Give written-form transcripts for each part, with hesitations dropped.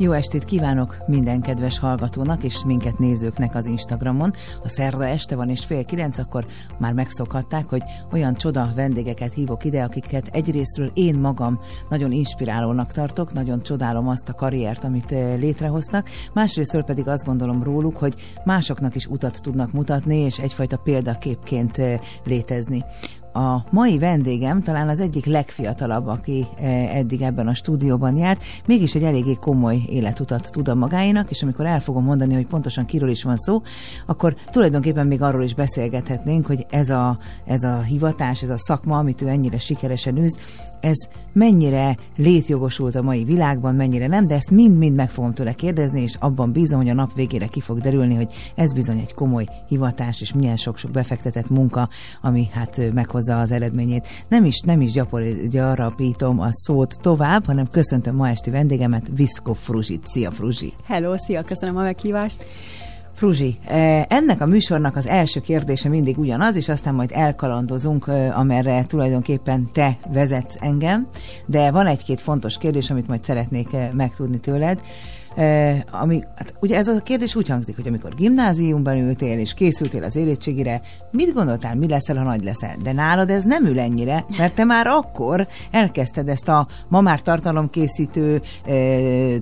Jó estét kívánok minden kedves hallgatónak és minket nézőknek az Instagramon. A szerda este van és 8:30, akkor már megszokhatták, hogy olyan csoda vendégeket hívok ide, akiket egyrésztről én magam nagyon inspirálónak tartok, nagyon csodálom azt a karriert, amit létrehoztak, másrésztről pedig azt gondolom róluk, hogy másoknak is utat tudnak mutatni és egyfajta példaképként létezni. A mai vendégem talán az egyik legfiatalabb, aki eddig ebben a stúdióban járt, mégis egy eléggé komoly életutat tud a magáénak, és amikor el fogom mondani, hogy pontosan kiről is van szó, akkor tulajdonképpen még arról is beszélgethetnénk, hogy ez a hivatás, ez a szakma, amit ő ennyire sikeresen űz, ez mennyire létjogosult a mai világban, mennyire nem, de ezt mind-mind meg fogom tőle kérdezni, és abban bízom, hogy a nap végére ki fog derülni, hogy ez bizony egy komoly hivatás, és milyen sok-sok befektetett munka, ami hát meghozza az eredményét. Nem is gyarapítom a szót tovább, hanem köszöntöm ma esti vendégemet, Viszkok Fruzsit. Szia, Fruzsi! Hello, szia! Köszönöm a meghívást! Fruzsi, ennek a műsornak az első kérdése mindig ugyanaz, és aztán majd elkalandozunk, amerre tulajdonképpen te vezetsz engem, de van egy-két fontos kérdés, amit majd szeretnék megtudni tőled. Hát ugye ez a kérdés úgy hangzik, hogy amikor gimnáziumban ültél és készültél az érettségire, mit gondoltál, mi leszel, ha nagy leszel? De nálad ez nem ül ennyire, mert te már akkor elkezdted ezt a ma már tartalomkészítő,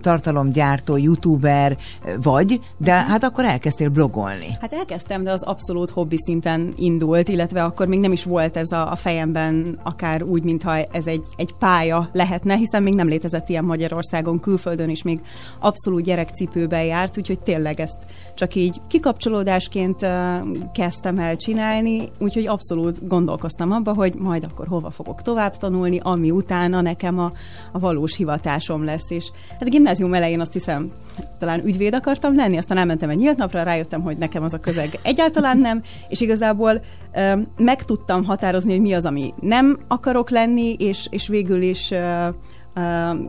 tartalomgyártó, youtuber vagy, de hát akkor elkezdtél blogolni. Hát elkezdtem, de az abszolút hobbi szinten indult, illetve akkor még nem is volt ez a fejemben akár úgy, mintha ez egy pálya lehetne, hiszen még nem létezett ilyen Magyarországon, külföldön is még abszolút gyerekcipőben járt, úgyhogy tényleg ezt csak így kikapcsolódásként kezdtem el csinálni, úgyhogy abszolút gondolkoztam abba, hogy majd akkor hova fogok tovább tanulni, ami utána nekem a valós hivatásom lesz. És hát a gimnázium elején azt hiszem, talán ügyvéd akartam lenni, aztán elmentem egy nyílt napra, rájöttem, hogy nekem az a közeg egyáltalán nem, és igazából meg tudtam határozni, hogy mi az, ami nem akarok lenni, és végül is...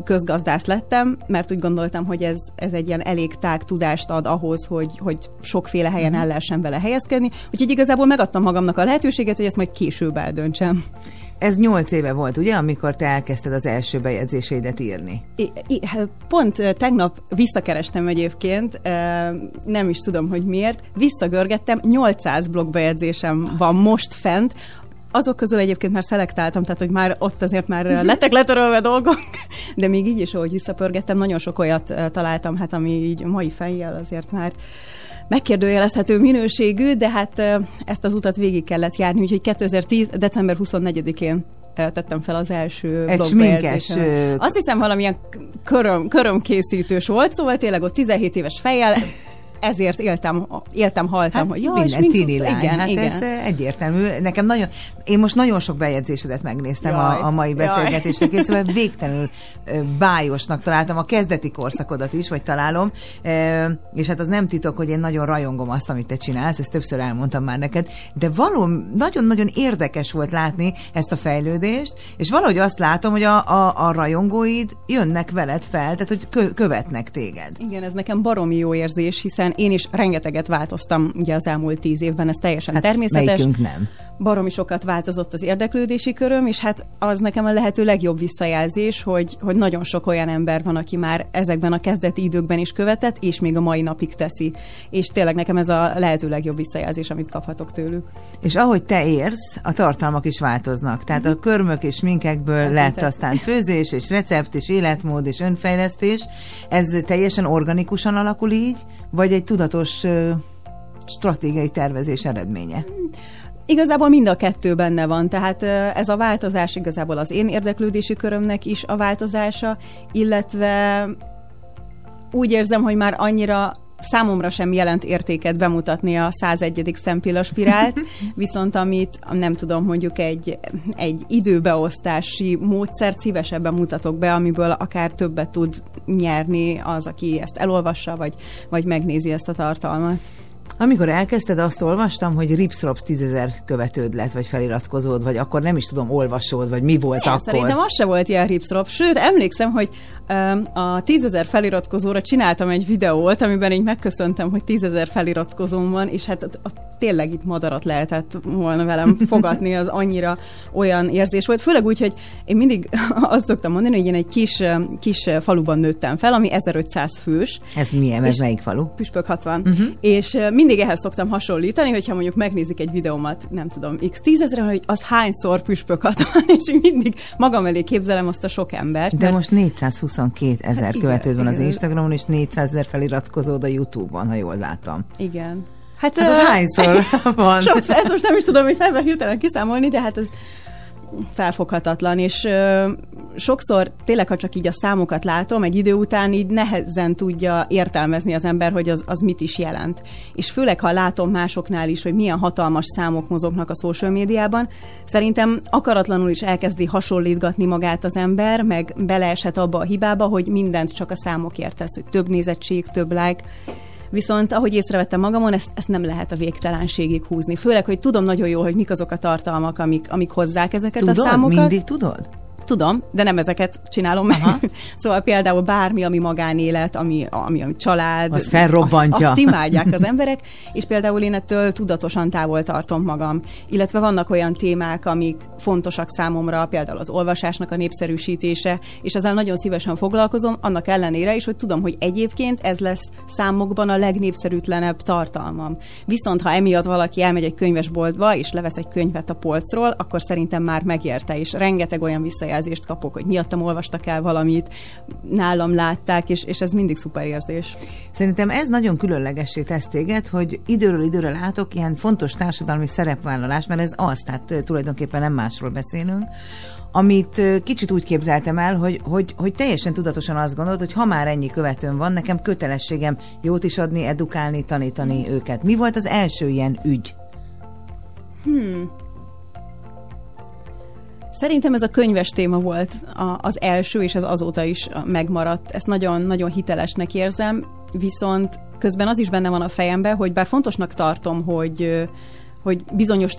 közgazdász lettem, mert úgy gondoltam, hogy ez egy ilyen elég tág tudást ad ahhoz, hogy sokféle helyen el lehessen vele helyezkedni. Úgyhogy igazából megadtam magamnak a lehetőséget, hogy ezt majd később eldöntsem. Ez 8 éve volt, ugye, amikor te elkezdted az első bejegyzéseidet írni? Pont tegnap visszakerestem egyébként, nem is tudom, hogy miért, visszagörgettem, 800 blogbejegyzésem van most fent. Azok közül egyébként már szelektáltam, tehát hogy már ott azért már lettek letörölve dolgok, de még így is, ahogy visszapörgettem, nagyon sok olyat találtam, hát ami így mai fejjel azért már megkérdőjelezhető minőségű, de hát ezt az utat végig kellett járni, úgyhogy 2010. december 24-én tettem fel az első blogbejegyzésen. Azt hiszem, valamilyen körömkészítős volt, szóval tényleg ott 17 éves fejjel, ezért éltem, haltam, hát hogy minden tini lány. Igen, hát igen. Ez egyértelmű. Nekem én most nagyon sok bejegyzésedet megnéztem a mai beszélgetésre készülve, végtelenül bájosnak találtam a kezdeti korszakodat is, vagy találom, és hát az nem titok, hogy én nagyon rajongom azt, amit te csinálsz, ezt többször elmondtam már neked, de valóban nagyon-nagyon érdekes volt látni ezt a fejlődést, és valahogy azt látom, hogy a rajongóid jönnek veled fel, tehát hogy követnek téged. Igen, ez nekem baromi jó érzés, hiszen én is rengeteget változtam ugye az elmúlt 10 évben, ez teljesen hát természetes. Melyikünk nem? Baromi sokat változott az érdeklődési köröm, és hát az nekem a lehető legjobb visszajelzés, hogy nagyon sok olyan ember van, aki már ezekben a kezdeti időkben is követett, és még a mai napig teszi. És tényleg nekem ez a lehető legjobb visszajelzés, amit kaphatok tőlük. És ahogy te érsz, a tartalmak is változnak. Tehát a körmök és minkekből lett aztán főzés, és recept, és életmód, és önfejlesztés. Ez teljesen organikusan alakul így, vagy egy tudatos stratégiai tervezés eredménye? Igazából mind a kettő benne van, tehát ez a változás igazából az én érdeklődési körömnek is a változása, illetve úgy érzem, hogy már annyira számomra sem jelent értéket bemutatni a 101. szempillaspirált, viszont amit nem tudom, mondjuk egy időbeosztási módszert szívesebben mutatok be, amiből akár többet tud nyerni az, aki ezt elolvassa, vagy megnézi ezt a tartalmat. Amikor elkezdted, azt olvastam, hogy Ripsrops 10 000 követőd lett, vagy feliratkozód, vagy akkor nem is tudom, olvasód, vagy mi volt akkor? Szerintem az se volt ilyen Ripsrops, sőt, emlékszem, hogy a 10 000 feliratkozóra csináltam egy videót, amiben így megköszöntem, hogy 10 000 feliratkozóm van, és hát tényleg itt madarat lehetett volna velem fogadni, az annyira olyan érzés volt. Főleg úgy, hogy én mindig azt szoktam mondani, hogy én egy kis faluban nőttem fel, ami 1500 fős. Ez milyen, ez melyik falu? Püspök 60. Uh-huh. És mindig ehhez szoktam hasonlítani, hogyha mondjuk megnézik egy videómat, nem tudom, x 10 000, hogy az hányszor Püspök 60, és mindig magam elé képzelem azt a sok embert. De most 422 000 hát követőd van az Instagramon, és 400 000 feliratkozód a YouTube-on, ha jól láttam. Igen. Hát az hányszor van? Sokszor, ezt most nem is tudom, hogy felben hirtelen kiszámolni, de hát felfoghatatlan, és sokszor tényleg, ha csak így a számokat látom, egy idő után így nehezen tudja értelmezni az ember, hogy az mit is jelent. És főleg, ha látom másoknál is, hogy milyen hatalmas számok mozognak a social médiában, szerintem akaratlanul is elkezdi hasonlítgatni magát az ember, meg beleeshet abba a hibába, hogy mindent csak a számokért tesz, hogy több nézettség, több like. Viszont, ahogy észrevettem magamon, ezt nem lehet a végtelenségig húzni. Főleg, hogy tudom nagyon jól, hogy mik azok a tartalmak, amik hozzák ezeket a számokat. Tudod? Mindig tudod? Tudom, de nem ezeket csinálom meg. Aha. Szóval például bármi, ami magánélet, ami család. Az felrobbantja. Azt imádják az emberek, és például én ettől tudatosan távol tartom magam. Illetve vannak olyan témák, amik fontosak számomra, például az olvasásnak a népszerűsítése, és ezzel nagyon szívesen foglalkozom, annak ellenére is, hogy tudom, hogy egyébként ez lesz számokban a legnépszerűtlenebb tartalmam. Viszont ha emiatt valaki elmegy egy könyvesboltba, és levesz egy könyvet a polcról, akkor szerintem már megérte, és rengeteg olyan visszajelzést kapok, hogy miattam olvastak el valamit, nálam látták, és ez mindig szuper érzés. Szerintem ez nagyon különlegessé tesz téged, hogy időről időre látok ilyen fontos társadalmi szerepvállalás, mert ez az, tehát tulajdonképpen nem másról beszélünk, amit kicsit úgy képzeltem el, hogy teljesen tudatosan azt gondolod, hogy ha már ennyi követőm van, nekem kötelességem jót is adni, edukálni, tanítani őket. Mi volt az első ilyen ügy? Szerintem ez a könyves téma volt az első, és ez azóta is megmaradt. Ezt nagyon-nagyon hitelesnek érzem, viszont közben az is benne van a fejemben, hogy bár fontosnak tartom, hogy bizonyos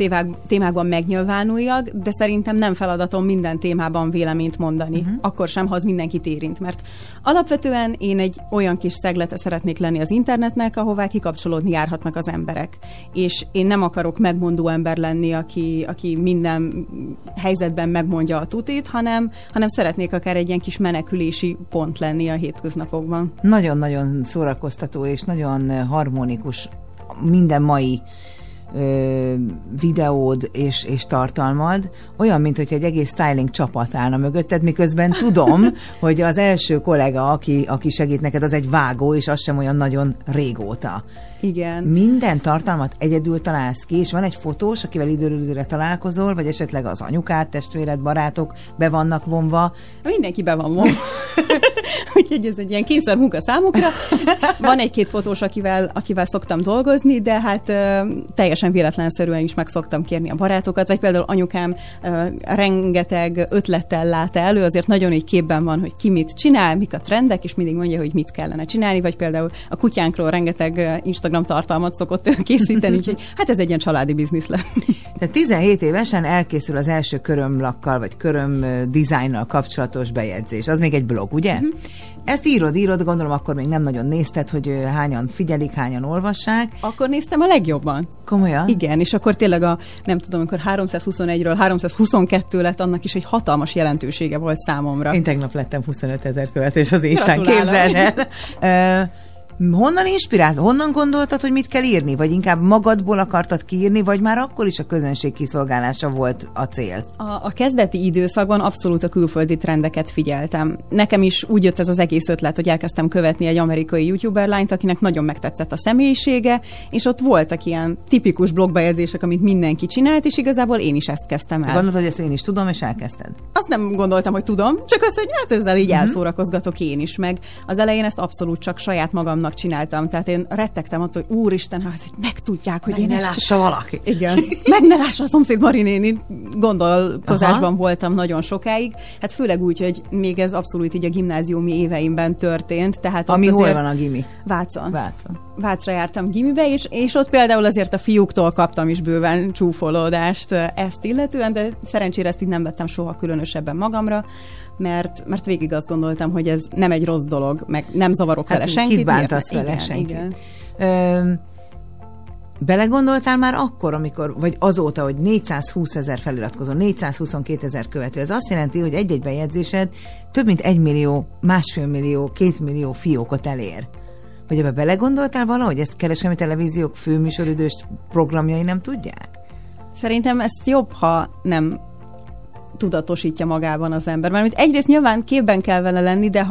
témákban megnyilvánuljak, de szerintem nem feladatom minden témában véleményt mondani. Uh-huh. Akkor sem, ha az mindenkit érint. Mert alapvetően én egy olyan kis szeglete szeretnék lenni az internetnek, ahová kikapcsolódni járhatnak az emberek. És én nem akarok megmondó ember lenni, aki minden helyzetben megmondja a tutit, hanem szeretnék akár egy ilyen kis menekülési pont lenni a hétköznapokban. Nagyon-nagyon szórakoztató és nagyon harmonikus minden mai videód és tartalmad, olyan, mint hogy egy egész styling csapat állna mögötted, miközben tudom, hogy az első kollega, aki segít neked, az egy vágó, és az sem olyan nagyon régóta. Igen. Minden tartalmat egyedül találsz ki, és van egy fotós, akivel időről időre találkozol, vagy esetleg az anyukád, testvéred, barátok be vannak vonva. Mindenki be van vonva. Úgyhogy ez egy ilyen kényszer munka számukra. Van egy-két fotós, akivel szoktam dolgozni, de hát teljesen véletlenszerűen is meg szoktam kérni a barátokat, vagy például anyukám rengeteg ötlettel lát elő, azért nagyon így képben van, hogy ki mit csinál, mik a trendek, és mindig mondja, hogy mit kellene csinálni, vagy például a kutyánkról rengeteg Instagram tartalmat szokott készíteni, úgyhogy hát ez egy ilyen családi biznisz lett. Tehát 17 évesen elkészül az első körömlakkal, vagy köröm dizájnnal kapcsolatos bejegyzés. Az még egy blog, ugye? Uh-huh. Ezt írod, gondolom akkor még nem nagyon nézted, hogy hányan figyelik, hányan olvassák. Akkor néztem a legjobban. Komolyan? Igen, és akkor tényleg nem tudom, amikor 321-ről 322 lett, annak is egy hatalmas jelentősége volt számomra. Én tegnap lettem 25 000 követős az Instán, képzeld el. Honnan inspirált? Honnan gondoltad, hogy mit kell írni? Vagy inkább magadból akartad kiírni, vagy már akkor is a közönség kiszolgálása volt a cél? A kezdeti időszakban abszolút a külföldi trendeket figyeltem. Nekem is úgy jött ez az egész ötlet, hogy elkezdtem követni egy amerikai youtuber lányt, akinek nagyon megtetszett a személyisége, és ott voltak ilyen tipikus blogbejegyzések, amit mindenki csinált, és igazából én is ezt kezdtem el. Gondoltad, hogy ezt én is tudom, és elkezdted? Azt nem gondoltam, hogy tudom, csak azt, hogy hát ezzel így elszórakozgatok én is meg. Az elején ezt abszolút csak saját magamnak csináltam. Tehát én rettegtem attól, hogy úristen, ha ezt megtudják, hogy meg én ne lássa valaki. Igen. Meg ne lássa a szomszéd Marinéni, gondolkozásban voltam nagyon sokáig, hát főleg úgy, hogy még ez abszolút így a gimnáziumi éveimben történt. Tehát ami hol van a gimi? Vácon. Vácra jártam gimibe, és ott például azért a fiúktól kaptam is bőven csúfolódást ezt illetően, de szerencsére ezt így nem vettem soha különösebben magamra, mert végig azt gondoltam, hogy ez nem egy rossz dolog, meg nem zavarok vele senkit. Kit bántasz vele senkit. Igen. Belegondoltál már akkor, amikor, vagy azóta, hogy 420 000 feliratkozó, 422 000 követő, ez azt jelenti, hogy egy-egy bejegyzésed több mint 1 millió, 1,5 millió, 2 millió fiókot elér. Vagy ebbe belegondoltál valahogy? Ezt kereskedelmi televíziók főműsoridős programjai nem tudják? Szerintem ezt jobb, ha nem tudatosítja magában az ember. Mert egyrészt nyilván képben kell vele lenni, de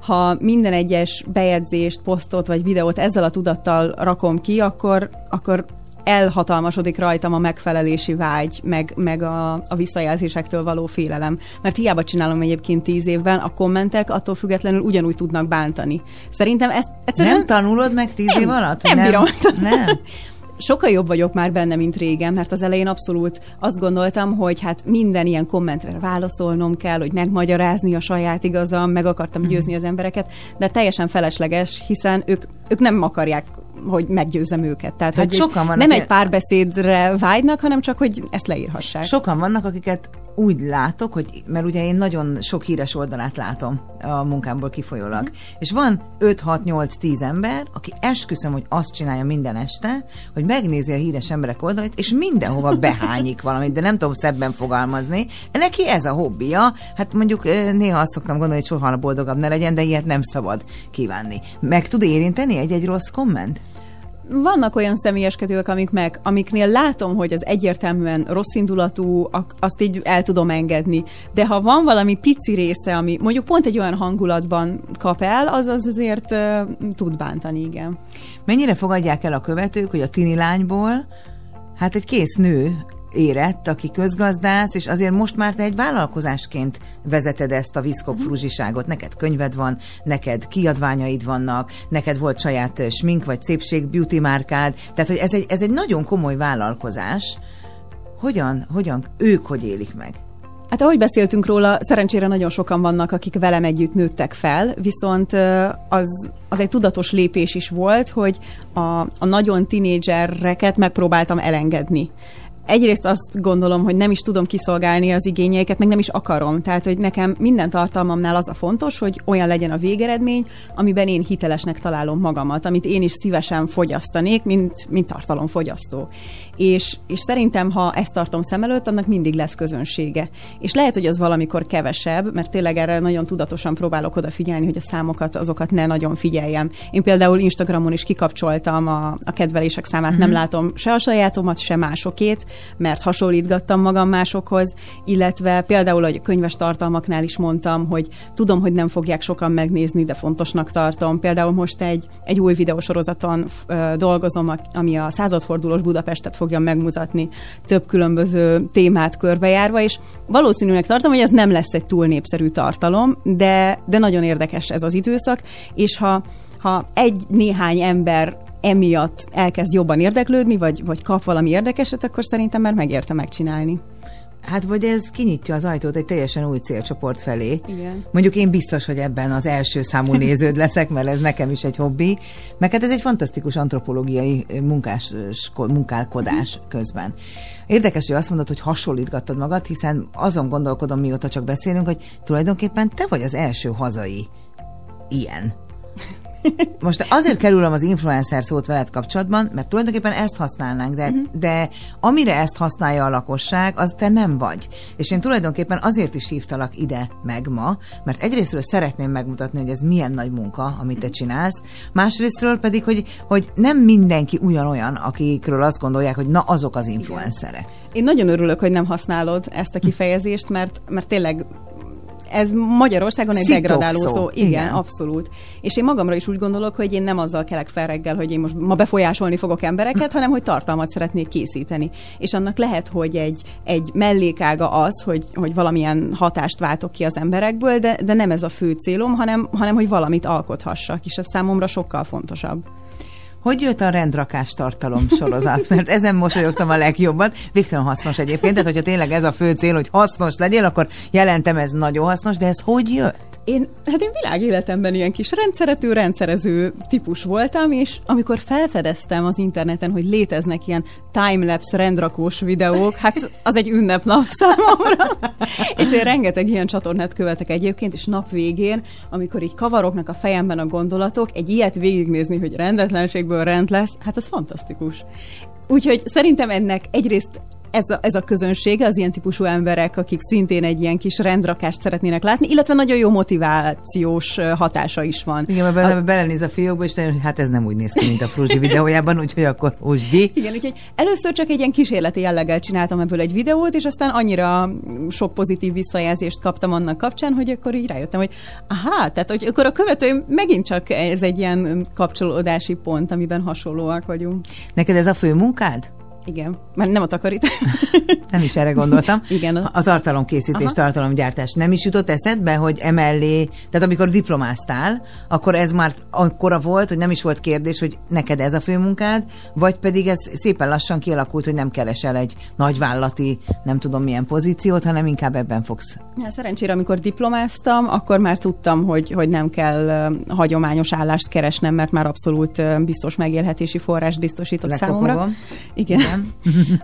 ha minden egyes bejegyzést, posztot vagy videót ezzel a tudattal rakom ki, akkor elhatalmasodik rajtam a megfelelési vágy, meg a visszajelzésektől való félelem. Mert hiába csinálom egyébként 10 évben, a kommentek attól függetlenül ugyanúgy tudnak bántani. Szerintem ezt egyszerűen... Nem tanulod meg 10 év alatt? Nem bírom. Nem. Sokkal jobb vagyok már benne, mint régen, mert az elején abszolút azt gondoltam, hogy hát minden ilyen kommentre válaszolnom kell, hogy megmagyarázni a saját igazam, meg akartam győzni az embereket, de teljesen felesleges, hiszen ők nem akarják, hogy meggyőzzem őket. Tehát hát sokan vannak, nem egy párbeszédre vágynak, hanem csak, hogy ezt leírhassák. Sokan vannak, akiket úgy látok, hogy, mert ugye én nagyon sok híres oldalát látom a munkámból kifolyólag, és van 5-6-8-10 ember, aki esküszöm, hogy azt csinálja minden este, hogy megnézi a híres emberek oldalait, és mindenhova behányik valamit, de nem tudom szebben fogalmazni. Neki ez a hobbija, hát mondjuk néha azt szoktam gondolni, hogy soha boldogabb ne legyen, de ilyet nem szabad kívánni. Meg tud érinteni egy-egy rossz komment? Vannak olyan személyeskedők, amiknél látom, hogy az egyértelműen rosszindulatú, azt így el tudom engedni. De ha van valami pici része, ami mondjuk pont egy olyan hangulatban kap el, az azért tud bántani, igen. Mennyire fogadják el a követők, hogy a tini lányból, hát egy kész nő érett, aki közgazdász, és azért most már te egy vállalkozásként vezeted ezt a Viszkok Fruzsiságot. Neked könyved van, neked kiadványaid vannak, neked volt saját smink vagy szépség beauty márkád, tehát hogy ez egy nagyon komoly vállalkozás. Hogyan ők hogy élik meg? Hát ahogy beszéltünk róla, szerencsére nagyon sokan vannak, akik velem együtt nőttek fel, viszont az egy tudatos lépés is volt, hogy a nagyon tinédzsereket megpróbáltam elengedni. Egyrészt azt gondolom, hogy nem is tudom kiszolgálni az igényeiket, meg nem is akarom. Tehát, hogy nekem minden tartalmamnál az a fontos, hogy olyan legyen a végeredmény, amiben én hitelesnek találom magamat, amit én is szívesen fogyasztanék, mint tartalomfogyasztó. És szerintem, ha ezt tartom szem előtt, annak mindig lesz közönsége. És lehet, hogy az valamikor kevesebb, mert tényleg erre nagyon tudatosan próbálok odafigyelni, hogy a számokat, azokat ne nagyon figyeljem. Én például Instagramon is kikapcsoltam a kedvelések számát, nem látom se a sajátomat, se másokét, mert hasonlítgattam magam másokhoz, illetve például a könyves tartalmaknál is mondtam, hogy tudom, hogy nem fogják sokan megnézni, de fontosnak tartom. Például most egy új videósorozaton dolgozom, ami a 100. évfordulós Budapestet fogja megmutatni több különböző témát körbejárva, és valószínűleg tartom, hogy ez nem lesz egy túl népszerű tartalom, de nagyon érdekes ez az időszak, és ha néhány ember emiatt elkezd jobban érdeklődni, vagy kap valami érdekeset, akkor szerintem már megérte megcsinálni. Hát vagy ez kinyitja az ajtót egy teljesen új célcsoport felé. Igen. Mondjuk én biztos, hogy ebben az első számú néződ leszek, mert ez nekem is egy hobbi. Meg hát ez egy fantasztikus antropológiai munkálkodás közben. Érdekes, hogy azt mondod, hogy hasonlítgattad magad, hiszen azon gondolkodom, mióta csak beszélünk, hogy tulajdonképpen te vagy az első hazai ilyen. Most azért kerülöm az influencer szót veled kapcsolatban, mert tulajdonképpen ezt használnánk, de amire ezt használja a lakosság, az te nem vagy. És én tulajdonképpen azért is hívtalak ide meg ma, mert egyrésztről szeretném megmutatni, hogy ez milyen nagy munka, amit te csinálsz, másrésztről pedig, hogy nem mindenki ugyanolyan, akikről azt gondolják, hogy na azok az influencerek. Én nagyon örülök, hogy nem használod ezt a kifejezést, mert tényleg... Ez Magyarországon egy degradáló szó. Igen, abszolút. És én magamra is úgy gondolok, hogy én nem azzal kelek fel reggel, hogy én most ma befolyásolni fogok embereket, hanem hogy tartalmat szeretnék készíteni. És annak lehet, hogy egy mellékága az, hogy valamilyen hatást váltok ki az emberekből, de nem ez a fő célom, hanem hogy valamit alkothassak, és ez számomra sokkal fontosabb. Hogy jött a rendrakás tartalom sorozat? Mert ezen mosolyogtam a legjobbat. Végtelen hasznos egyébként, tehát hogyha tényleg ez a fő cél, hogy hasznos legyél, akkor jelentem, ez nagyon hasznos, de ez hogy jött? Én világéletemben ilyen kis rendszerető, rendszerező típus voltam, és amikor felfedeztem az interneten, hogy léteznek ilyen timelapse rendrakós videók, hát az egy ünnepnap számomra. És én rengeteg ilyen csatornát követek egyébként, és nap végén, amikor így kavarognak a fejemben a gondolatok, egy ilyet végignézni, hogy rendetlenségből rend lesz, hát ez fantasztikus. Úgyhogy szerintem ennek egyrészt ez a közönség, az ilyen típusú emberek, akik szintén egy ilyen kis rendrakást szeretnének látni, illetve nagyon jó motivációs hatása is van. Igen, mert belenéz a fiókba, és hogy hát ez nem úgy néz ki, mint a Fruzsi videójában, úgyhogy akkor úsdi. Igen, úgyhogy először csak egy ilyen kísérleti jelleggel csináltam ebből egy videót, és aztán annyira sok pozitív visszajelzést kaptam annak kapcsán, hogy akkor így rájöttem, hogy aha, tehát hogy akkor a követőim megint csak ez egy ilyen kapcsolódási pont, amiben hasonlóak vagyunk. Neked ez a fő munkád? Igen, már nem a takarítás. Nem is erre gondoltam. Igen. A tartalomkészítés, aha, tartalomgyártás. Nem is jutott eszedbe, hogy emellé, tehát amikor diplomáztál, akkor ez már akkora volt, hogy nem is volt kérdés, hogy neked ez a főmunkád, vagy pedig ez szépen lassan kialakult, hogy nem keresel egy nagyvállalati, nem tudom milyen pozíciót, hanem inkább ebben fogsz. Ja, szerencsére, amikor diplomáztam, akkor már tudtam, hogy nem kell hagyományos állást keresnem, mert már abszolút biztos megélhetési forrást biztosított számomra. Igen.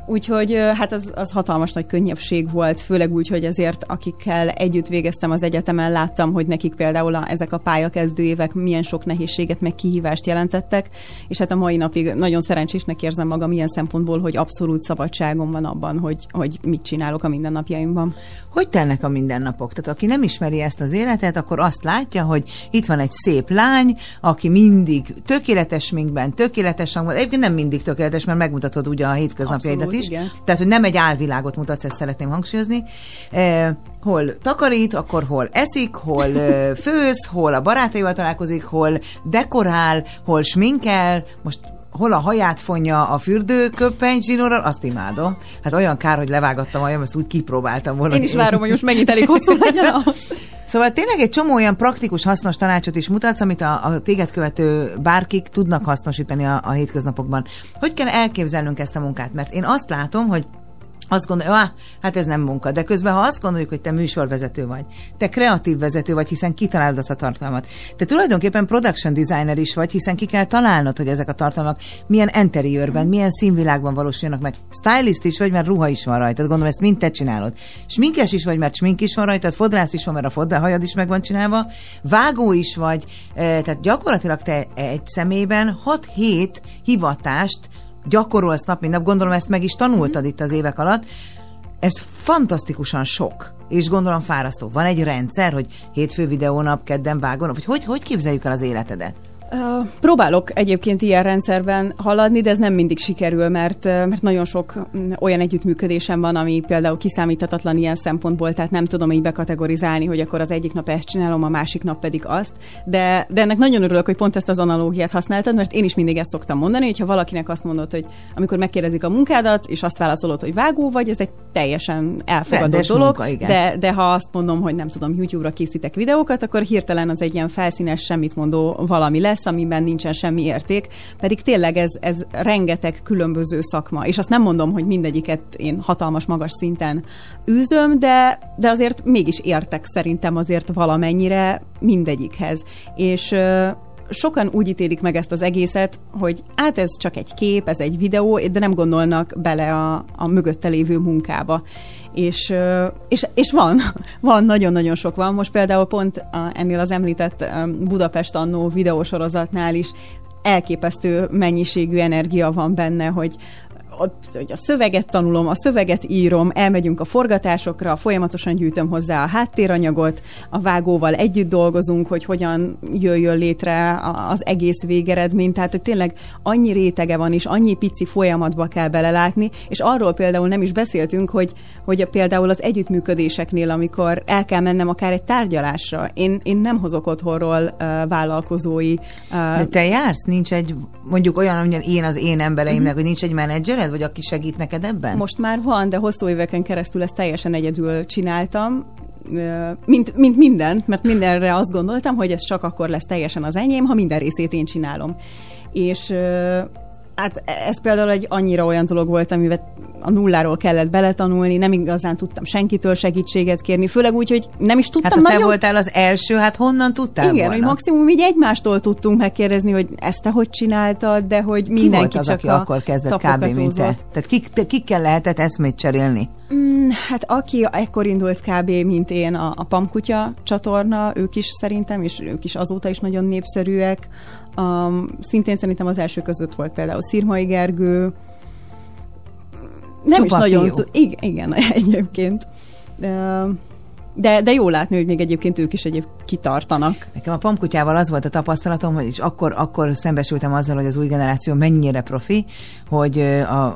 Úgyhogy hát az hatalmas nagy könnyebbség volt, főleg úgy, hogy azért akikkel együtt végeztem az egyetemen, láttam, hogy nekik például ezek a pályakezdő évek milyen sok nehézséget meg kihívást jelentettek, és hát a mai napig nagyon szerencsésnek érzem magam ilyen szempontból, hogy abszolút szabadságom van abban, hogy mit csinálok a mindennapjaimban. Hogy telnek a mindennapok? Tehát aki nem ismeri ezt az életet, akkor azt látja, hogy itt van egy szép lány, aki mindig tökéletes minkben, tökéletes hangban, egyébként nem mindig tökéletes, mert megmutatod ugye a hétköznapjaidat is. Igen. Tehát, hogy nem egy álvilágot mutatsz, ezt szeretném hangsúlyozni. Hol takarít, akkor hol eszik, hol főz, hol a barátaival találkozik, hol dekorál, hol sminkel, most hol a haját fonja a fürdőköppeny zsinórral, azt imádom. Hát olyan kár, hogy levágattam a hajam, ezt úgy kipróbáltam volna. Én is várom, hogy most megint elég hosszú legyen ahhoz. Szóval tényleg egy csomó olyan praktikus, hasznos tanácsot is mutatsz, amit a téged követő bárkik tudnak hasznosítani a hétköznapokban. Hogy kell elképzelnünk ezt a munkát? Mert én azt látom, hogy azt gondoljuk, hát ez nem munka, de közben ha azt gondoljuk, hogy te műsorvezető vagy, te kreatív vezető vagy, hiszen kitalálod azt a tartalmat. Te tulajdonképpen production designer is vagy, hiszen ki kell találnod, hogy ezek a tartalmak milyen interiőrben, milyen színvilágban valósuljanak meg. Stylist is vagy, mert ruha is van rajtad, gondolom ezt mind te csinálod. Sminkes is vagy, mert smink is van rajtad, fodrász is van, mert a hajad is meg van csinálva, vágó is vagy, tehát gyakorlatilag te egy személyben 6-7 hivatást gyakorolsz nap, mint nap, gondolom ezt meg is tanultad itt az évek alatt. Ez fantasztikusan sok, és gondolom fárasztó. Van egy rendszer, hogy hétfő videónap, kedden vágónap, hogy képzeljük el az életedet? Próbálok egyébként ilyen rendszerben haladni, de ez nem mindig sikerül, mert nagyon sok olyan együttműködésem van, ami például kiszámíthatatlan ilyen szempontból, tehát nem tudom így bekategorizálni, hogy akkor az egyik nap ezt csinálom, a másik nap pedig azt, de ennek nagyon örülök, hogy pont ezt az analógiát használtad, mert én is mindig ezt szoktam mondani, hogyha valakinek azt mondod, hogy amikor megkérdezik a munkádat, és azt válaszolod, hogy vágó vagy, ez egy teljesen elfogadott rendes dolog, munka, de ha azt mondom, hogy nem tudom, YouTube-ra készítek videókat, akkor hirtelen az egy ilyen felszínes, semmit mondó valami lesz, amiben nincsen semmi érték, pedig tényleg ez rengeteg különböző szakma, és azt nem mondom, hogy mindegyiket én hatalmas magas szinten űzöm, de azért mégis értek szerintem azért valamennyire mindegyikhez, és sokan úgy ítélik meg ezt az egészet, hogy hát ez csak egy kép, ez egy videó, de nem gondolnak bele a mögötte lévő munkába. És van, nagyon-nagyon sok van. Most például pont ennél az említett Budapest annó videósorozatnál is elképesztő mennyiségű energia van benne, hogy a szöveget tanulom, a szöveget írom, elmegyünk a forgatásokra, folyamatosan gyűjtöm hozzá a háttéranyagot, a vágóval együtt dolgozunk, hogy hogyan jöjjön létre az egész végeredmény, tehát hogy tényleg annyi rétege van, és annyi pici folyamatba kell belelátni, és arról például nem is beszéltünk, hogy például az együttműködéseknél, amikor el kell mennem akár egy tárgyalásra, én nem hozok otthonról vállalkozói. De te jársz? Nincs egy, mondjuk olyan, amilyen én az én embereimnek, hogy nincs egy menedzsered? Vagy aki segít neked ebben? Most már van, de hosszú éveken keresztül ezt teljesen egyedül csináltam, mint mindent, mert mindenre azt gondoltam, hogy ez csak akkor lesz teljesen az enyém, ha minden részét én csinálom. és hát ez például egy annyira olyan dolog volt, amivel a nulláról kellett beletanulni, nem igazán tudtam senkitől segítséget kérni, főleg úgy, hogy nem is tudtam nagyon... Hát te voltál az első, hát honnan tudtál volna? Igen, hogy maximum így egymástól tudtunk megkérdezni, hogy ezt te hogy csináltad, de hogy mindenki csak aki akkor kezdett kb. Mint te? Tehát kikkel lehetett eszmét cserélni? Hát aki ekkor indult kb. Mint én, a Pam Kutya csatorna, ők is szerintem, és ők is azóta is nagyon népszerűek. Szintén szerintem az első között volt például Szírmai Gergő, nem Csupa is nagyon... Igen, egyébként. De jó látni, hogy még egyébként ők is kitartanak. Nekem a Pam Kutyával az volt a tapasztalatom, hogy akkor szembesültem azzal, hogy az új generáció mennyire profi, hogy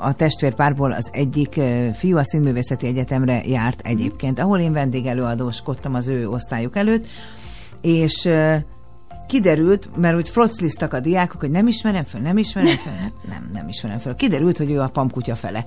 a testvérpárból az egyik fiú a Színművészeti Egyetemre járt egyébként, ahol én vendégelőadóskodtam az ő osztályuk előtt, és... kiderült, mert úgy frocliztak a diákok, hogy nem ismerem föl, hát nem ismerem föl. Kiderült, hogy ő a Pam Kutya fele.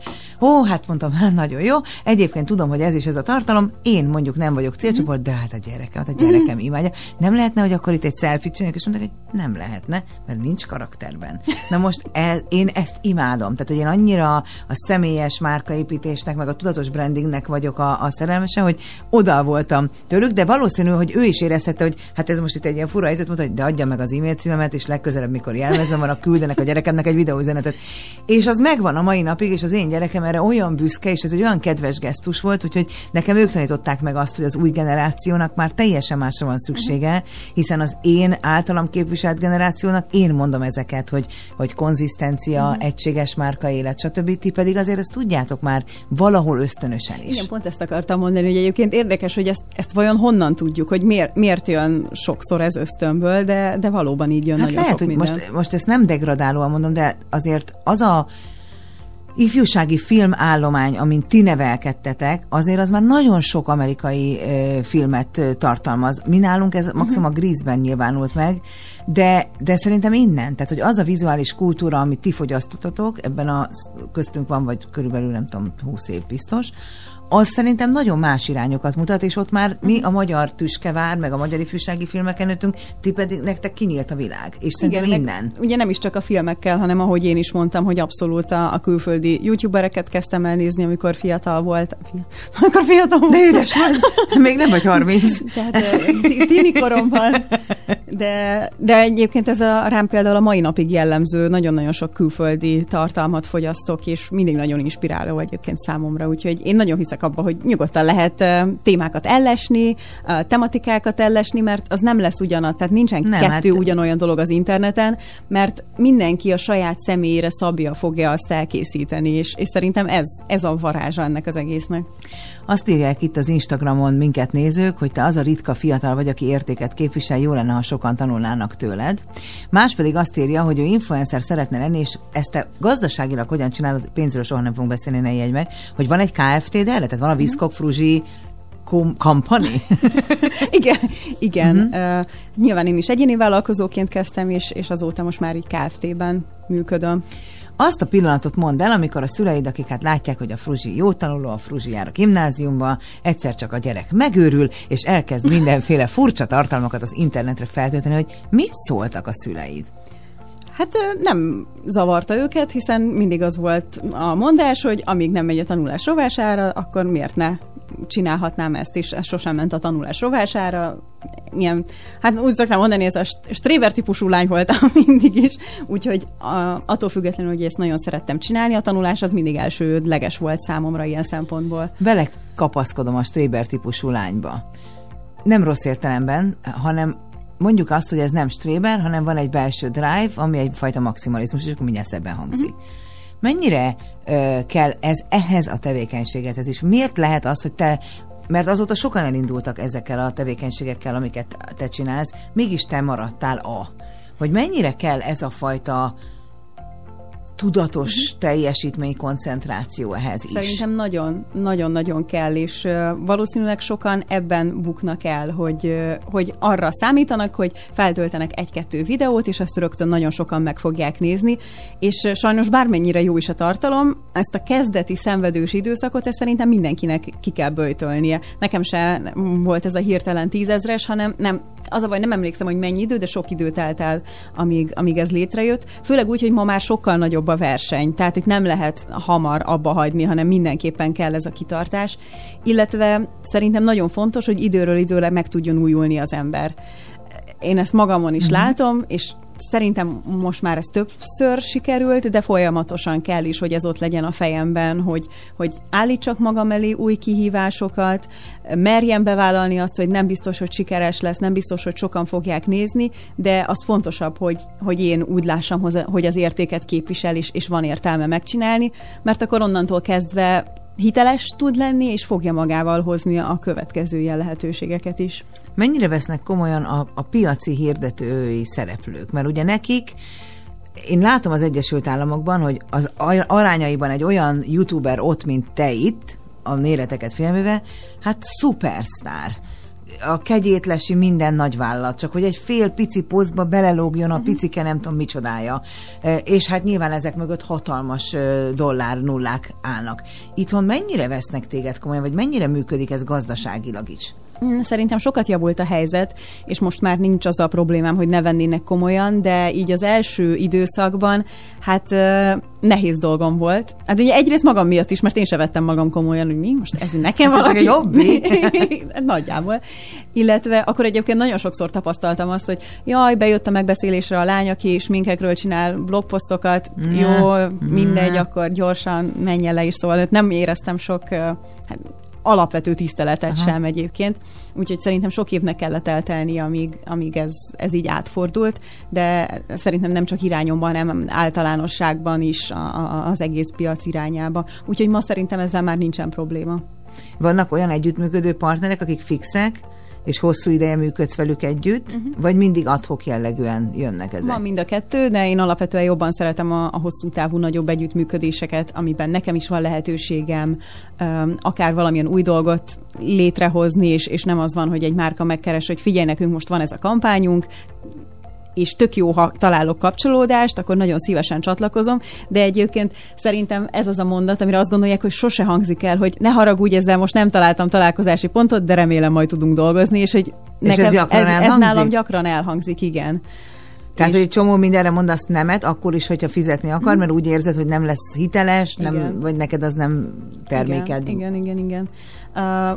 Hát mondtam, nagyon jó, egyébként tudom, hogy ez is ez a tartalom, én mondjuk nem vagyok célcsoport, de hát a gyerekem imádja. Nem lehetne, hogy akkor itt egy selfie csináljak, és mondták, hogy nem lehetne, mert nincs karakterben. Na most én ezt imádom, tehát hogy én annyira a személyes márkaépítésnek, meg a tudatos brandingnek vagyok a szerelmese, hogy oda voltam tőlük, de valószínű, hogy ő is érezhette, hogy hát ez most itt egy ilyen fura helyzet, mondta, de adja meg az e-mail címemet, és legközelebb, mikor jelmezben van, küldenek a gyerekemnek egy videóüzenetet. És az megvan a mai napig, és az én gyerekem erre olyan büszke, és ez egy olyan kedves gesztus volt, úgyhogy nekem ők tanították meg azt, hogy az új generációnak már teljesen másra van szüksége, hiszen az én általam képviselt generációnak én mondom ezeket, hogy konzisztencia, egységes márka élet, stb. Ti pedig azért ezt tudjátok már valahol ösztönösen is. Igen, pont ezt akartam mondani, hogy egyébként érdekes, hogy ezt vajon honnan tudjuk, hogy miért jön sokszor ez ösztönből. De valóban így jön nagyon lehet, sok minden. Most ezt nem degradálóan mondom, de azért az a ifjúsági filmállomány, amin ti nevelkedtetek, azért az már nagyon sok amerikai filmet tartalmaz. Mi nálunk ez maximum a Grease-ben nyilvánult meg, de szerintem innen, tehát hogy az a vizuális kultúra, amit ti fogyasztottatok, ebben a köztünk van, vagy körülbelül nem tudom, 20 év biztos, az szerintem nagyon más irányokat mutat, és ott már mi a magyar tüskevár, meg a magyar ifjúsági filmeken nőttünk, ti pedig nektek kinyílt a világ, és szerintem igen, innen. Ugye nem is csak a filmekkel, hanem ahogy én is mondtam, hogy abszolút a külföldi youtubereket kezdtem el nézni, amikor fiatal voltam. Amikor fiatal voltam. De édes vagy, még nem vagy 30. Tehát tíni koromban. De egyébként ez rám például a mai napig jellemző, nagyon-nagyon sok külföldi tartalmat fogyasztok, és mindig nagyon inspiráló egyébként számomra, úgyhogy én nagyon hiszek abba, hogy nyugodtan lehet témákat ellesni, tematikákat ellesni, mert az nem lesz ugyanaz, tehát nincsen ugyanolyan dolog az interneten, mert mindenki a saját személyére szabja fogja azt elkészíteni, és szerintem ez a varázsa ennek az egésznek. Azt írják itt az Instagramon minket nézők, hogy te az a ritka fiatal vagy, aki értéket képvisel, jó lenne, ha sokan tanulnának tőled. Más pedig azt írja, hogy ő influencer szeretne lenni, és ezt te gazdaságilag hogyan csinálod, pénzről soha nem fogunk beszélni, ne ijedj meg, hogy van egy KFT-de, tehát van a Viszkok Fruzsi Company? Igen. Nyilván én is egyéni vállalkozóként kezdtem, és azóta most már így KFT-ben működöm. Azt a pillanatot mondd el, amikor a szüleid, akik hát látják, hogy a Fruzsi jó tanuló, a Fruzsi jár a gimnáziumba, egyszer csak a gyerek megőrül, és elkezd mindenféle furcsa tartalmakat az internetre feltölteni, hogy mit szóltak a szüleid? Hát nem zavarta őket, hiszen mindig az volt a mondás, hogy amíg nem megy a tanulás rovására, akkor miért ne csinálhatnám ezt, és ez sosem ment a tanulás rovására. Ilyen, hát úgy szoktam mondani, ez a stréber típusú lány voltam mindig is, úgyhogy attól függetlenül, hogy ezt nagyon szerettem csinálni, a tanulás az mindig elsődleges volt számomra ilyen szempontból. Bele kapaszkodom a stréber típusú lányba. Nem rossz értelemben, hanem mondjuk azt, hogy ez nem stréber, hanem van egy belső drive, ami egyfajta maximalizmus, és akkor mindjárt szebben hangzik. Mennyire kell ez ehhez a tevékenységethez is? Miért lehet az, hogy te, mert azóta sokan elindultak ezekkel a tevékenységekkel, amiket te csinálsz, mégis te maradtál hogy mennyire kell ez a fajta tudatos teljesítmény, koncentráció ehhez is? Szerintem nagyon-nagyon kell, és valószínűleg sokan ebben buknak el, hogy arra számítanak, hogy feltöltenek 1-2 videót, és ezt rögtön nagyon sokan meg fogják nézni, és sajnos bármennyire jó is a tartalom, ezt a kezdeti szenvedős időszakot, ezt szerintem mindenkinek ki kell böjtölnie. Nekem se volt ez a hirtelen 10 000-es, hanem nem, az a baj, nem emlékszem, hogy mennyi idő, de sok idő telt el, amíg ez létrejött. Főleg úgy, hogy ma már sokkal nagyobb a verseny, tehát itt nem lehet hamar abba hagyni, hanem mindenképpen kell ez a kitartás. Illetve szerintem nagyon fontos, hogy időről időre meg tudjon újulni az ember. Én ezt magamon is látom, és szerintem most már ez többször sikerült, de folyamatosan kell is, hogy ez ott legyen a fejemben, hogy állítsak magam elé új kihívásokat, merjem bevállalni azt, hogy nem biztos, hogy sikeres lesz, nem biztos, hogy sokan fogják nézni, de az fontosabb, hogy én úgy lássam, hogy az értéket képvisel, és van értelme megcsinálni, mert akkor onnantól kezdve hiteles tud lenni, és fogja magával hozni a következő ilyen lehetőségeket is. Mennyire vesznek komolyan a piaci hirdetői szereplők? Mert ugye nekik, én látom az Egyesült Államokban, hogy az arányaiban egy olyan youtuber ott, mint te itt, a méreteket félműve, hát szupersztár. A kegyétlesi minden nagyvállalat, csak hogy egy fél pici posztba belelógjon a picike nem tudom micsodája. És hát nyilván ezek mögött hatalmas dollár nullák állnak. Itthon mennyire vesznek téged komolyan, vagy mennyire működik ez gazdaságilag is? Szerintem sokat javult a helyzet, és most már nincs az a problémám, hogy ne vennének komolyan, de így az első időszakban, hát nehéz dolgom volt. Hát ugye egyrészt magam miatt is, mert én se vettem magam komolyan, hogy mi most ez nekem valaki jobb, mi? Nagyjából. Illetve akkor egyébként nagyon sokszor tapasztaltam azt, hogy jaj, bejött a megbeszélésre a lány, aki is sminkekről csinál blogposztokat, jó, mindegy, akkor gyorsan menjen le is, szóval nem éreztem sok... Hát, alapvető tiszteletet sem egyébként, úgyhogy szerintem sok évnek kellett eltelni, amíg ez így átfordult, de szerintem nem csak irányomban, hanem általánosságban is az egész piac irányába. Úgyhogy ma szerintem ezzel már nincsen probléma. Vannak olyan együttműködő partnerek, akik fixek, és hosszú ideje működsz velük együtt, vagy mindig ad-hoc jellegűen jönnek ezek? Van mind a kettő, de én alapvetően jobban szeretem a hosszú távú, nagyobb együttműködéseket, amiben nekem is van lehetőségem akár valamilyen új dolgot létrehozni, és nem az van, hogy egy márka megkeres, hogy figyelj nekünk, most van ez a kampányunk, és tök jó, ha találok kapcsolódást, akkor nagyon szívesen csatlakozom, de egyébként szerintem ez az a mondat, amire azt gondolják, hogy sose hangzik el, hogy ne haragudj, ezzel most nem találtam találkozási pontot, de remélem majd tudunk dolgozni, és hogy nekem és ez nálam gyakran elhangzik, igen. Tehát, hogy egy csomó mindenre mondasz nemet, akkor is, hogyha fizetni akar, mert úgy érzed, hogy nem lesz hiteles, nem, vagy neked az nem terméked. Igen.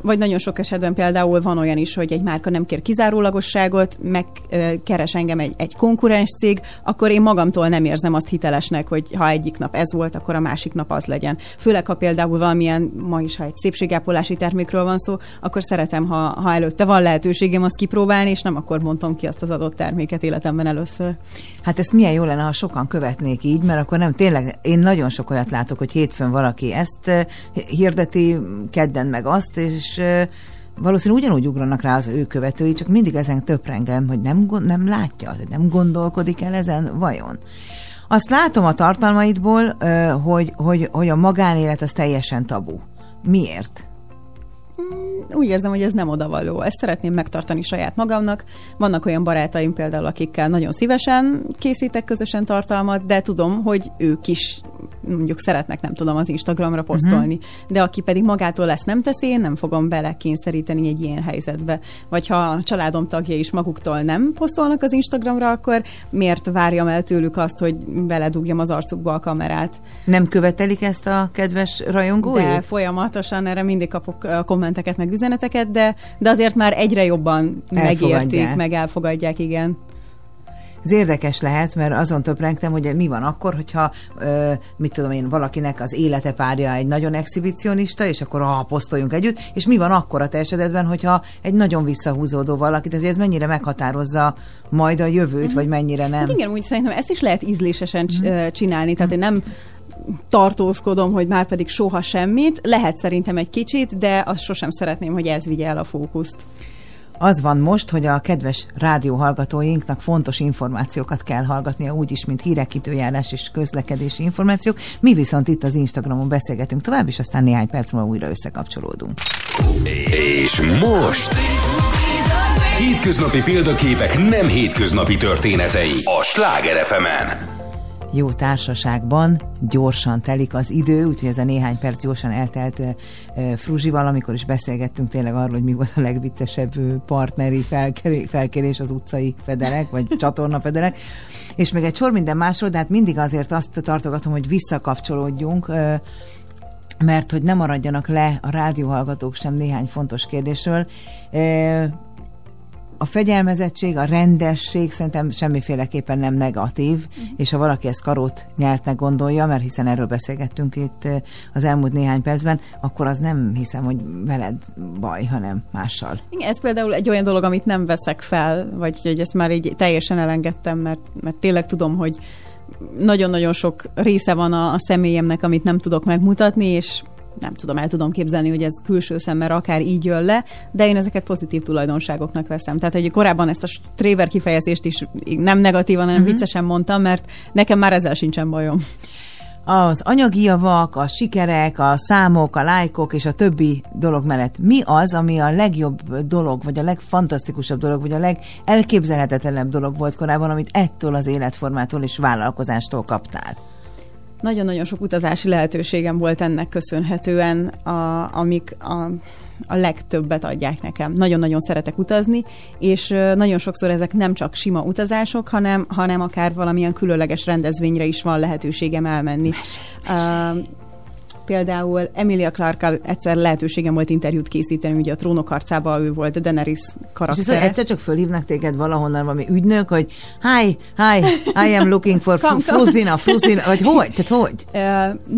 Vagy nagyon sok esetben például van olyan is, hogy egy márka nem kér kizárólagosságot, megkeres engem egy konkurens cég, akkor én magamtól nem érzem azt hitelesnek, hogy ha egyik nap ez volt, akkor a másik nap az legyen. Főleg, ha például valamilyen, ma is, ha egy szépségápolási termékről van szó, akkor szeretem, ha előtte van lehetőségem azt kipróbálni, és nem akkor mondtam ki azt az adott terméket életemben először. Hát ezt milyen jó lenne, ha sokan követnék így, mert akkor nem, tényleg én nagyon sok olyat látok, hogy hétfőn valaki ezt hirdeti, kedden meg azt, és valószínűleg ugyanúgy ugranak rá az ő követői, csak mindig ezen töprengem, hogy nem látja, nem gondolkodik el ezen, vajon. Azt látom a tartalmaidból, hogy a magánélet az teljesen tabu. Miért? Úgy érzem, hogy ez nem odavaló. Ezt szeretném megtartani saját magamnak. Vannak olyan barátaim például, akikkel nagyon szívesen készítek közösen tartalmat, de tudom, hogy ők is mondjuk szeretnek, nem tudom, az Instagramra posztolni. De aki pedig magától ezt nem teszi, én nem fogom belekényszeríteni egy ilyen helyzetbe. Vagy ha a családom tagja is maguktól nem posztolnak az Instagramra, akkor miért várjam el tőlük azt, hogy beledugjam az arcukba a kamerát? Nem követelik ezt a kedves rajongóit? De folyamatosan, erre mindig kapok kommenteket meg üzeneteket, de azért már egyre jobban megértik, meg elfogadják, igen. Ez érdekes lehet, mert azon töprengtem, hogy mi van akkor, hogyha, mit tudom én, valakinek az élete párja egy nagyon exhibicionista, és akkor posztoljunk együtt, és mi van akkor a te esetedben, hogyha egy nagyon visszahúzódó valaki, tehát ez mennyire meghatározza majd a jövőt, vagy mennyire nem? Hát igen, úgy szerintem ezt is lehet ízlésesen csinálni, tehát én nem tartózkodom, hogy már pedig soha semmit, lehet szerintem egy kicsit, de azt sosem szeretném, hogy ez vigye el a fókuszt. Az van most, hogy a kedves rádióhallgatóinknak fontos információkat kell hallgatnia, úgyis, mint hírek, időjárás és közlekedési információk. Mi viszont itt az Instagramon beszélgetünk tovább, és aztán néhány perc múlva újra összekapcsolódunk. És most... hétköznapi példaképek, nem hétköznapi történetei a Sláger FM-en. jó társaságban gyorsan telik az idő, úgyhogy ez a néhány perc gyorsan eltelt Fruzsival, amikor is beszélgettünk tényleg arról, hogy mi volt a legviccesebb partneri felkérés, az utcai fedelek, vagy csatornafedelek, és még egy sor minden másról, de hát mindig azért azt tartogatom, hogy visszakapcsolódjunk, mert hogy nem maradjanak le a rádióhallgatók sem néhány fontos kérdésről. A fegyelmezettség, a rendesség szerintem semmiféleképpen nem negatív, és ha valaki ezt karót nyeltnek gondolja, mert hiszen erről beszélgettünk itt az elmúlt néhány percben, akkor az nem hiszem, hogy veled baj, hanem mással. Igen, ez például egy olyan dolog, amit nem veszek fel, vagy hogy ezt már így teljesen elengedtem, mert tényleg tudom, hogy nagyon-nagyon sok része van a személyemnek, amit nem tudok megmutatni, és nem tudom, el tudom képzelni, hogy ez külső szemmel akár így jön le, de én ezeket pozitív tulajdonságoknak veszem. Tehát egy korábban ezt a tréver kifejezést is nem negatívan, hanem viccesen mondtam, mert nekem már ezzel sincsen bajom. Az anyagi javak, a sikerek, a számok, a lájkok és a többi dolog mellett mi az, ami a legjobb dolog, vagy a legfantasztikusabb dolog, vagy a legelképzelhetetlenebb dolog volt korábban, amit ettől az életformától és vállalkozástól kaptál? Nagyon-nagyon sok utazási lehetőségem volt ennek köszönhetően, amik a legtöbbet adják nekem. Nagyon-nagyon szeretek utazni, és nagyon sokszor ezek nem csak sima utazások, hanem akár valamilyen különleges rendezvényre is van lehetőségem elmenni. Mesélj. Például Emilia Clarke-kal egyszer lehetőségem volt interjút készíteni, ugye a Trónok harcában ő volt, Daenerys karaktere. És egyszer csak fölhívnak téged valahonnan valami ügynök, hogy hi, I am looking for Fruzina, vagy hogy? Tehát hogy?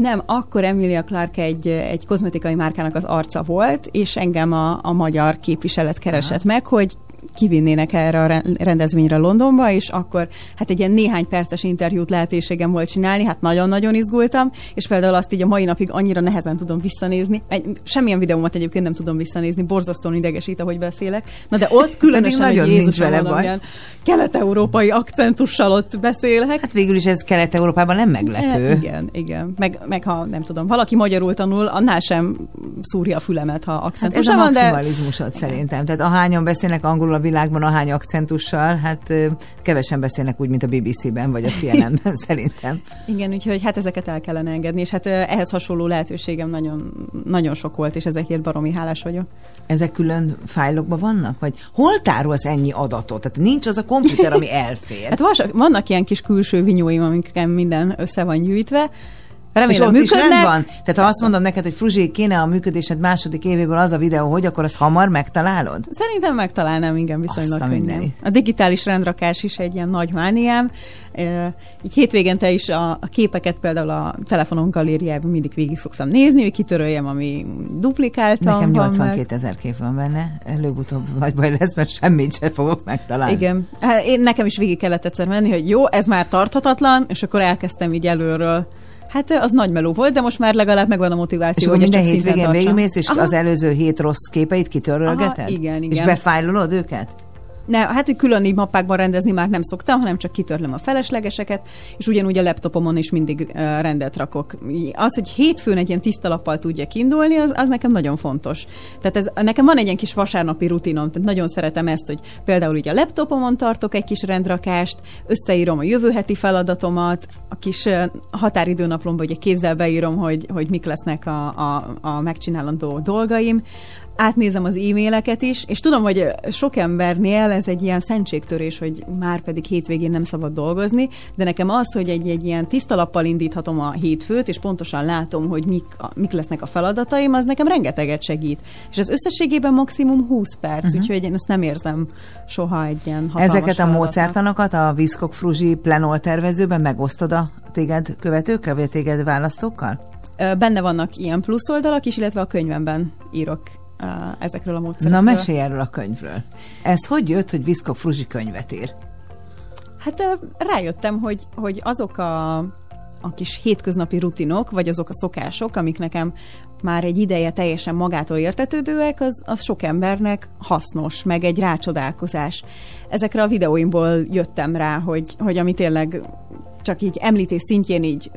Nem, akkor Emilia Clarke egy kozmetikai márkának az arca volt, és engem a magyar képviselet keresett meg, hogy kivinnének erre a rendezvényre Londonba, és akkor hát egy ilyen néhány perces interjút lehetőségem volt csinálni, hát nagyon-nagyon izgultam, és például azt így a mai napig annyira nehezen tudom visszanézni. Semmilyen videómat egyébként nem tudom visszanézni, borzasztóan idegesít, ahogy beszélek. Na de ott különösen egy Jézusom, kelet-európai akcentussal ott beszélek. Hát végül is ez Kelet-Európában nem meglepő. Igen. Meg ha nem tudom, valaki magyarul tanul, annál sem szúrja a fülemet, ha akcentus van, hát ez a maximalizmusod szerintem. Tehát ahányan beszélnek angolul a világban, ahány akcentussal, hát kevesen beszélnek úgy, mint a BBC-ben, vagy a CNN-ben szerintem. Igen, úgyhogy hát ezeket el kellene engedni, és hát ehhez hasonló lehetőségem nagyon, nagyon sok volt, és ezekért baromi hálás vagyok. Ezek külön fájlokban vannak? Vagy hol tárolsz ennyi adatot? Tehát nincs az a komputer, ami elfér. Hát vannak ilyen kis külső vinyóim, amikkel minden össze van gyűjtve. Remélem, és ott működnek. Is rend van? Tehát ha azt mondom neked, hogy Fruzsi, kéne a működésed második évéből az a videó, hogy akkor azt hamar megtalálod? Szerintem megtalálnám, igen, viszonylag könnyen. A digitális rendrakás is egy ilyen nagy mániám. Így hétvégente is a képeket például a telefonon galériában mindig végig szoktam nézni, hogy kitöröljem, ami duplikáltam. Nekem 82 000 kép van benne, előbb-utóbb nagy baj lesz, mert semmit sem fogok megtalálni. Igen. Hát nekem is végig kellett egyszer menni, hogy jó, ez már tarthatatlan, és akkor elkezdtem így előről. Hát az nagy meló volt, de most már legalább megvan a motiváció, hogy minden hétvégén végigmész, és az előző hét rossz képeit kitörölgeted? Aha, igen. És befájlolod őket? Nem, hát hogy külön így mappákban rendezni már nem szoktam, hanem csak kitörlöm a feleslegeseket, és ugyanúgy a laptopomon is mindig rendet rakok. Az, hogy hétfőn egy ilyen tiszta lappal tudjak indulni, az nekem nagyon fontos. Tehát nekem van egy ilyen kis vasárnapi rutinom, tehát nagyon szeretem ezt, hogy például így a laptopomon tartok egy kis rendrakást, összeírom a jövő heti feladatomat, a kis határidőnaplomba ugye kézzel beírom, hogy mik lesznek a megcsinálandó dolgaim, átnézem az e-maileket is, és tudom, hogy sok embernél ez egy ilyen szentségtörés, hogy már pedig hétvégén nem szabad dolgozni, de nekem az, hogy egy ilyen tiszta lappal indíthatom a hétfőt, és pontosan látom, hogy mik lesznek a feladataim, az nekem rengeteget segít. És az összességében maximum 20 perc, úgyhogy én ezt nem érzem soha egy ilyen hatalmas ezeket feladatnak. A módszertanokat a Viszkok Fruzsi plenol tervezőben megosztod a téged követőkkel, vagy a téged választókkal? Benne vannak ilyen plusz oldalak is, illetve a könyvemben írok ezekről a módszerekről. Na, mesélj erről a könyvről. Ez hogy jött, hogy Viszkok Fruzsi könyvet ír? Hát rájöttem, hogy azok a kis hétköznapi rutinok, vagy azok a szokások, amik nekem már egy ideje teljesen magától értetődőek, az sok embernek hasznos, meg egy rácsodálkozás. Ezekre a videóimból jöttem rá, hogy ami tényleg csak így említés szintjén így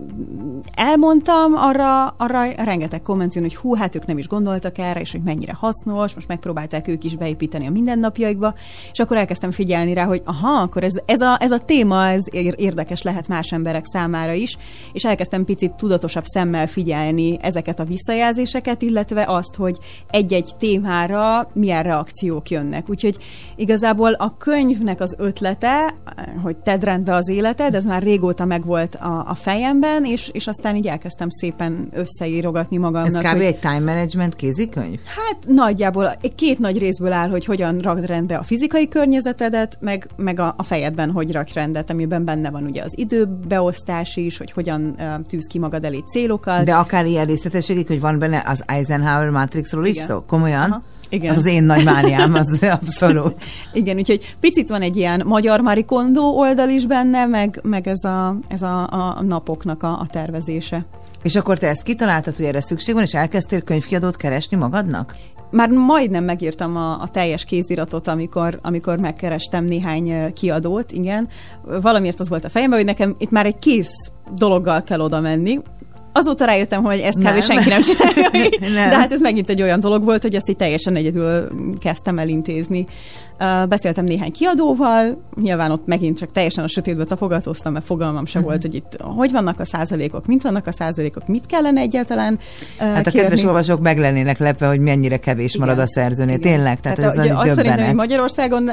elmondtam, arra rengeteg komment jön, hogy hú, hát ők nem is gondoltak erre, és hogy mennyire hasznos, most megpróbálták ők is beépíteni a mindennapjaikba, és akkor elkezdtem figyelni rá, hogy aha, akkor ez a téma, ez érdekes lehet más emberek számára is, és elkezdtem picit tudatosabb szemmel figyelni ezeket a visszajelzéseket, illetve azt, hogy egy-egy témára milyen reakciók jönnek. Úgyhogy igazából a könyvnek az ötlete, hogy tedd rendbe az életed, ez már régóta megvolt a fejemben, és aztán így elkezdtem szépen összeírogatni magamnak. Ez kb. Egy time management kézikönyv? Hát nagyjából két nagy részből áll, hogy hogyan rakd rendbe a fizikai környezetedet, meg a fejedben hogy rakd rendet, amiben benne van ugye az időbeosztás is, hogy hogyan tűz ki magad elé célokat. De akár ilyen részletességig, hogy van benne az Eisenhower Matrixról is szó? Komolyan? Aha. Igen. Az az én nagy mániám, az abszolút. Igen, úgyhogy picit van egy ilyen magyar Marie Kondo oldal is benne, meg ez a napoknak a tervezése. És akkor te ezt kitaláltad, hogy erre szükség van, és elkezdtél könyvkiadót keresni magadnak? Már majdnem megírtam a teljes kéziratot, amikor megkerestem néhány kiadót, igen. Valamiért az volt a fejemben, hogy nekem itt már egy kész dologgal kell oda menni. Azóta rájöttem, hogy ezt kb. Senki nem csinálja. De hát ez megint egy olyan dolog volt, hogy ezt így teljesen egyedül kezdtem elintézni. Beszéltem néhány kiadóval, nyilván ott megint csak teljesen a sötétbe tapogatóztam, mert fogalmam se volt, hogy itt hogy vannak a százalékok, mint vannak a százalékok, mit kellene egyáltalán hát a kedves olvasók meg lennének lepve, hogy mennyire kevés marad a szerzőnél. Tényleg, tehát ez az döbbenet. Hogy Magyarországon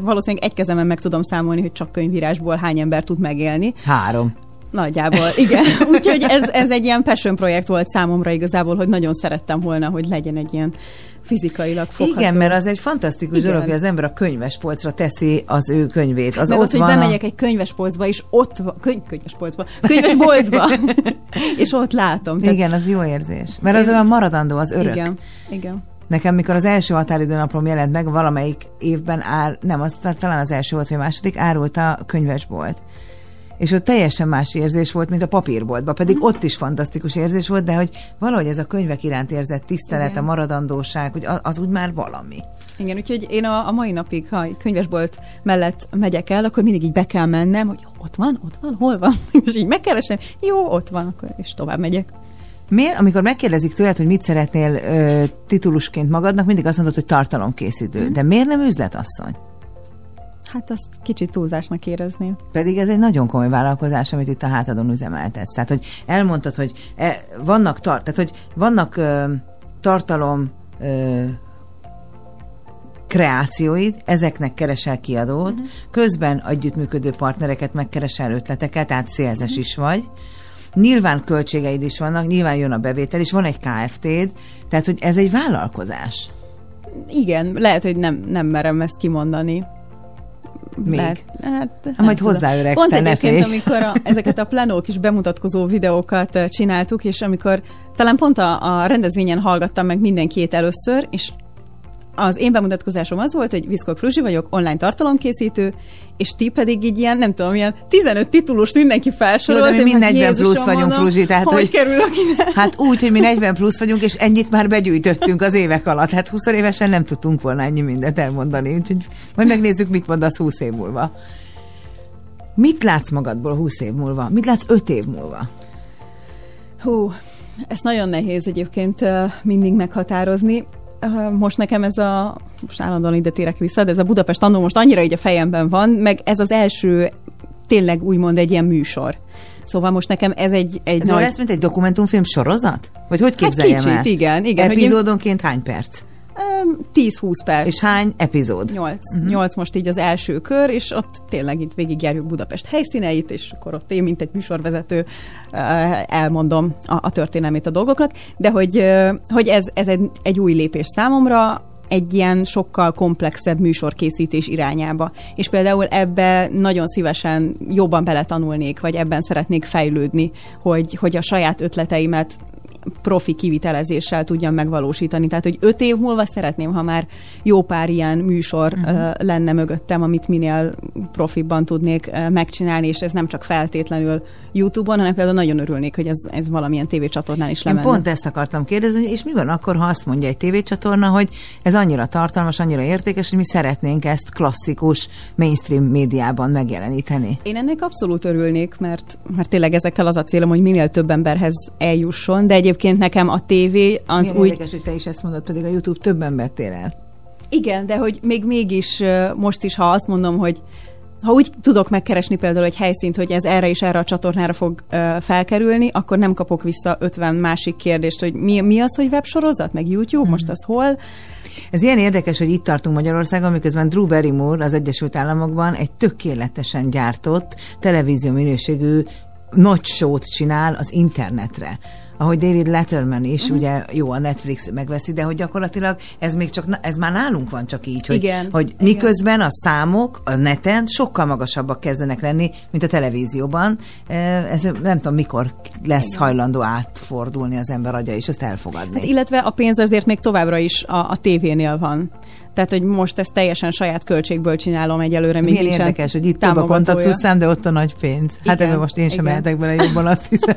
valószínűleg egy kezemen meg tudom számolni, hogy csak könyvírásból hány ember tud megélni. 3. Nagyjából, igen. Úgyhogy ez egy ilyen passion projekt volt számomra igazából, hogy nagyon szerettem volna, hogy legyen egy ilyen fizikailag fogható. Igen, mert az egy fantasztikus dolog, hogy az ember a könyvespolcra teszi az ő könyvét. Az meg ott az, hogy bemegyek egy könyvespolcba, és ott van... Könyvesboltba, és ott látom. Tehát... Igen, az jó érzés. Mert az olyan maradandó, az örök. Igen. Nekem, mikor az első határidőnapom jelent meg, valamelyik évben talán az első volt, vagy második, árult a könyvesbolt. És ott teljesen más érzés volt, mint a papírboltban, pedig ott is fantasztikus érzés volt, de hogy valahogy ez a könyvek iránt érzett tisztelet, igen, a maradandóság, hogy az úgy már valami. Igen, úgyhogy én a mai napig, ha könyvesbolt mellett megyek el, akkor mindig így be kell mennem, hogy ott van, hol van, és így megkeresem, jó, ott van, akkor és tovább megyek. Miért, amikor megkérdezik tőled, hogy mit szeretnél titulusként magadnak, mindig azt mondod, hogy tartalomkészítő, de miért nem üzletasszony? Hát azt kicsit túlzásnak érezném. Pedig ez egy nagyon komoly vállalkozás, amit itt a hátadon üzemeltetsz. Tehát, hogy elmondtad, hogy vannak tartalom kreációid, ezeknek keresel kiadót, közben együttműködő partnereket megkeresel, ötleteket, tehát szélzes is vagy. Nyilván költségeid is vannak, nyilván jön a bevétel, és van egy KFT-d, tehát, hogy ez egy vállalkozás. Igen, lehet, hogy nem merem ezt kimondani. Még? Hát, majd hozzáöregszel, pont egyébként, amikor ezeket a plenók és bemutatkozó videókat csináltuk, és amikor talán pont a rendezvényen hallgattam meg mindenkit először, és az én bemutatkozásom az volt, hogy Viszkok Fruzsi vagyok, online tartalomkészítő, és ti pedig így ilyen, nem tudom, ilyen 15 titulust mindenki felsorolt. Jó, de mi 40 plusz vagyunk, Fruzsi, tehát hogy kerülök ide? Hát úgy, hogy mi 40 plusz vagyunk, és ennyit már begyűjtöttünk az évek alatt. Hát 20 évesen nem tudtunk volna ennyi mindent elmondani, úgyhogy majd megnézzük, mit mondasz 20 év múlva. Mit látsz magadból 20 év múlva? Mit látsz 5 év múlva? Hú, ez nagyon nehéz egyébként mindig meghatározni. Most nekem most állandóan ide térek vissza, de ez a Budapest annó most annyira így a fejemben van, meg ez az első tényleg úgymond egy ilyen műsor. Szóval most nekem ez egy ez nagy... Ez lesz, mint egy dokumentumfilm sorozat? Vagy hogy képzeljem el? Hát kicsit, igen. Epizódonként hány perc? 10-20 perc. És hány epizód? 8 most így az első kör, és ott tényleg itt végigjárjuk Budapest helyszíneit, és akkor ott én, mint egy műsorvezető, elmondom a történelmét a dolgoknak, de hogy ez egy új lépés számomra, egy ilyen sokkal komplexebb műsorkészítés irányába. És például ebbe nagyon szívesen jobban beletanulnék, vagy ebben szeretnék fejlődni, hogy a saját ötleteimet profi kivitelezéssel tudjam megvalósítani. Tehát, hogy 5 év múlva szeretném, ha már jó pár ilyen műsor lenne mögöttem, amit minél profibban tudnék megcsinálni, és ez nem csak feltétlenül YouTube-on, hanem például nagyon örülnék, hogy ez valamilyen tévécsatornán is lemenne. Én pont ezt akartam kérdezni, és mi van akkor, ha azt mondja egy tévécsatorna, hogy ez annyira tartalmas, annyira értékes, hogy mi szeretnénk ezt klasszikus mainstream médiában megjeleníteni? Én ennek abszolút örülnék, mert tényleg ezekkel az a célom, hogy minél több emberhez eljusson, de egyébként nekem a tévé az milyen úgy... érdekes, hogy te is ezt mondod, pedig a YouTube több embert ér el. Igen, de hogy mégis most is, ha azt mondom, hogy ha úgy tudok megkeresni például egy helyszínt, hogy ez erre és erre a csatornára fog felkerülni, akkor nem kapok vissza 50 másik kérdést, hogy mi az, hogy websorozat, meg YouTube, most az hol? Ez ilyen érdekes, hogy itt tartunk Magyarországon, miközben Drew Barrymore az Egyesült Államokban egy tökéletesen gyártott, televízió minőségű nagy show-t csinál az internetre. Ahogy David Letterman is, ugye jó, a Netflix megveszi, de hogy gyakorlatilag ez már nálunk van csak így, hogy miközben a számok a neten sokkal magasabbak kezdenek lenni, mint a televízióban. Ez nem tudom, mikor lesz hajlandó átfordulni az ember agya, és ezt elfogadni. Hát, illetve a pénz azért még továbbra is a tévénél van. Tehát, hogy most ezt teljesen saját költségből csinálom egyelőre. Milyen érdekes, hogy itt több a kontaktusszám, de ott a nagy pénz. Hát ebben most én sem mehetek bele jobban, azt hiszem.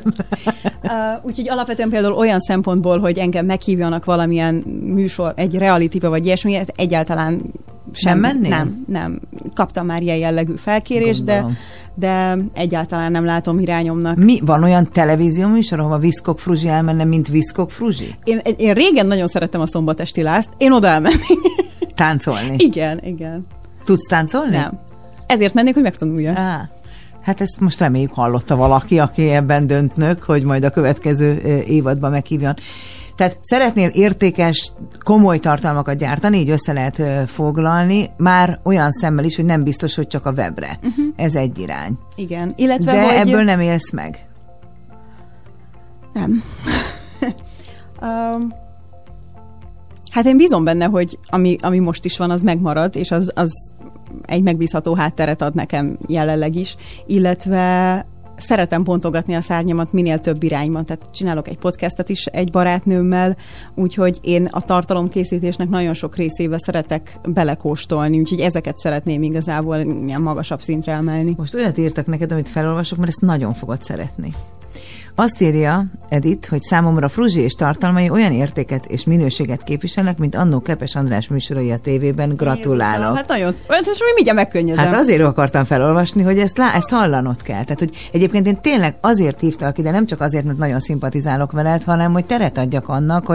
Úgyhogy alapvetően például olyan szempontból, hogy engem meghívjanak valamilyen műsor, egy reality-be vagy ilyesmi, egyáltalán sem menni? Nem. Kaptam már ilyen jellegű felkérést, de egyáltalán nem látom irányomnak. Van olyan televízió műsor, ahol a Viszkok Fruzsi elmenne, mint Viszkok Fruzsi? Én régen nagyon szerettem a Szombatesti Lázt, én oda elmennék. Táncolni? Igen. Tudsz táncolni? Nem. Ezért mennék, hogy megtanulja. Hát ezt most reméljük hallotta valaki, aki ebben döntnök, hogy majd a következő évadban meghívjon. Tehát szeretnél értékes, komoly tartalmakat gyártani, így össze lehet foglalni, már olyan szemmel is, hogy nem biztos, hogy csak a webre. Ez egy irány. Igen. Illetve de ebből nem élsz meg? Nem. Hát én bízom benne, hogy ami most is van, az megmarad, és az egy megbízható hátteret ad nekem jelenleg is, illetve szeretem bontogatni a szárnyamat minél több irányban, tehát csinálok egy podcastet is egy barátnőmmel, úgyhogy én a tartalomkészítésnek nagyon sok részébe szeretek belekóstolni, úgyhogy ezeket szeretném igazából ilyen magasabb szintre emelni. Most olyat írtak neked, amit felolvasok, mert ezt nagyon fogod szeretni. Azt írja Edith, hogy számomra Fruzsi és tartalmai olyan értéket és minőséget képviselnek, mint annó Kepes András műsorai a tévében. Gratulálok. Hát nagyon, most mindjárt megkönnyezem. Hát azért akartam felolvasni, hogy ezt hallanod kell. Tehát, hogy egyébként én tényleg azért hívtalak ide, nem csak azért, mert nagyon szimpatizálok veled, hanem hogy teret adjak annak,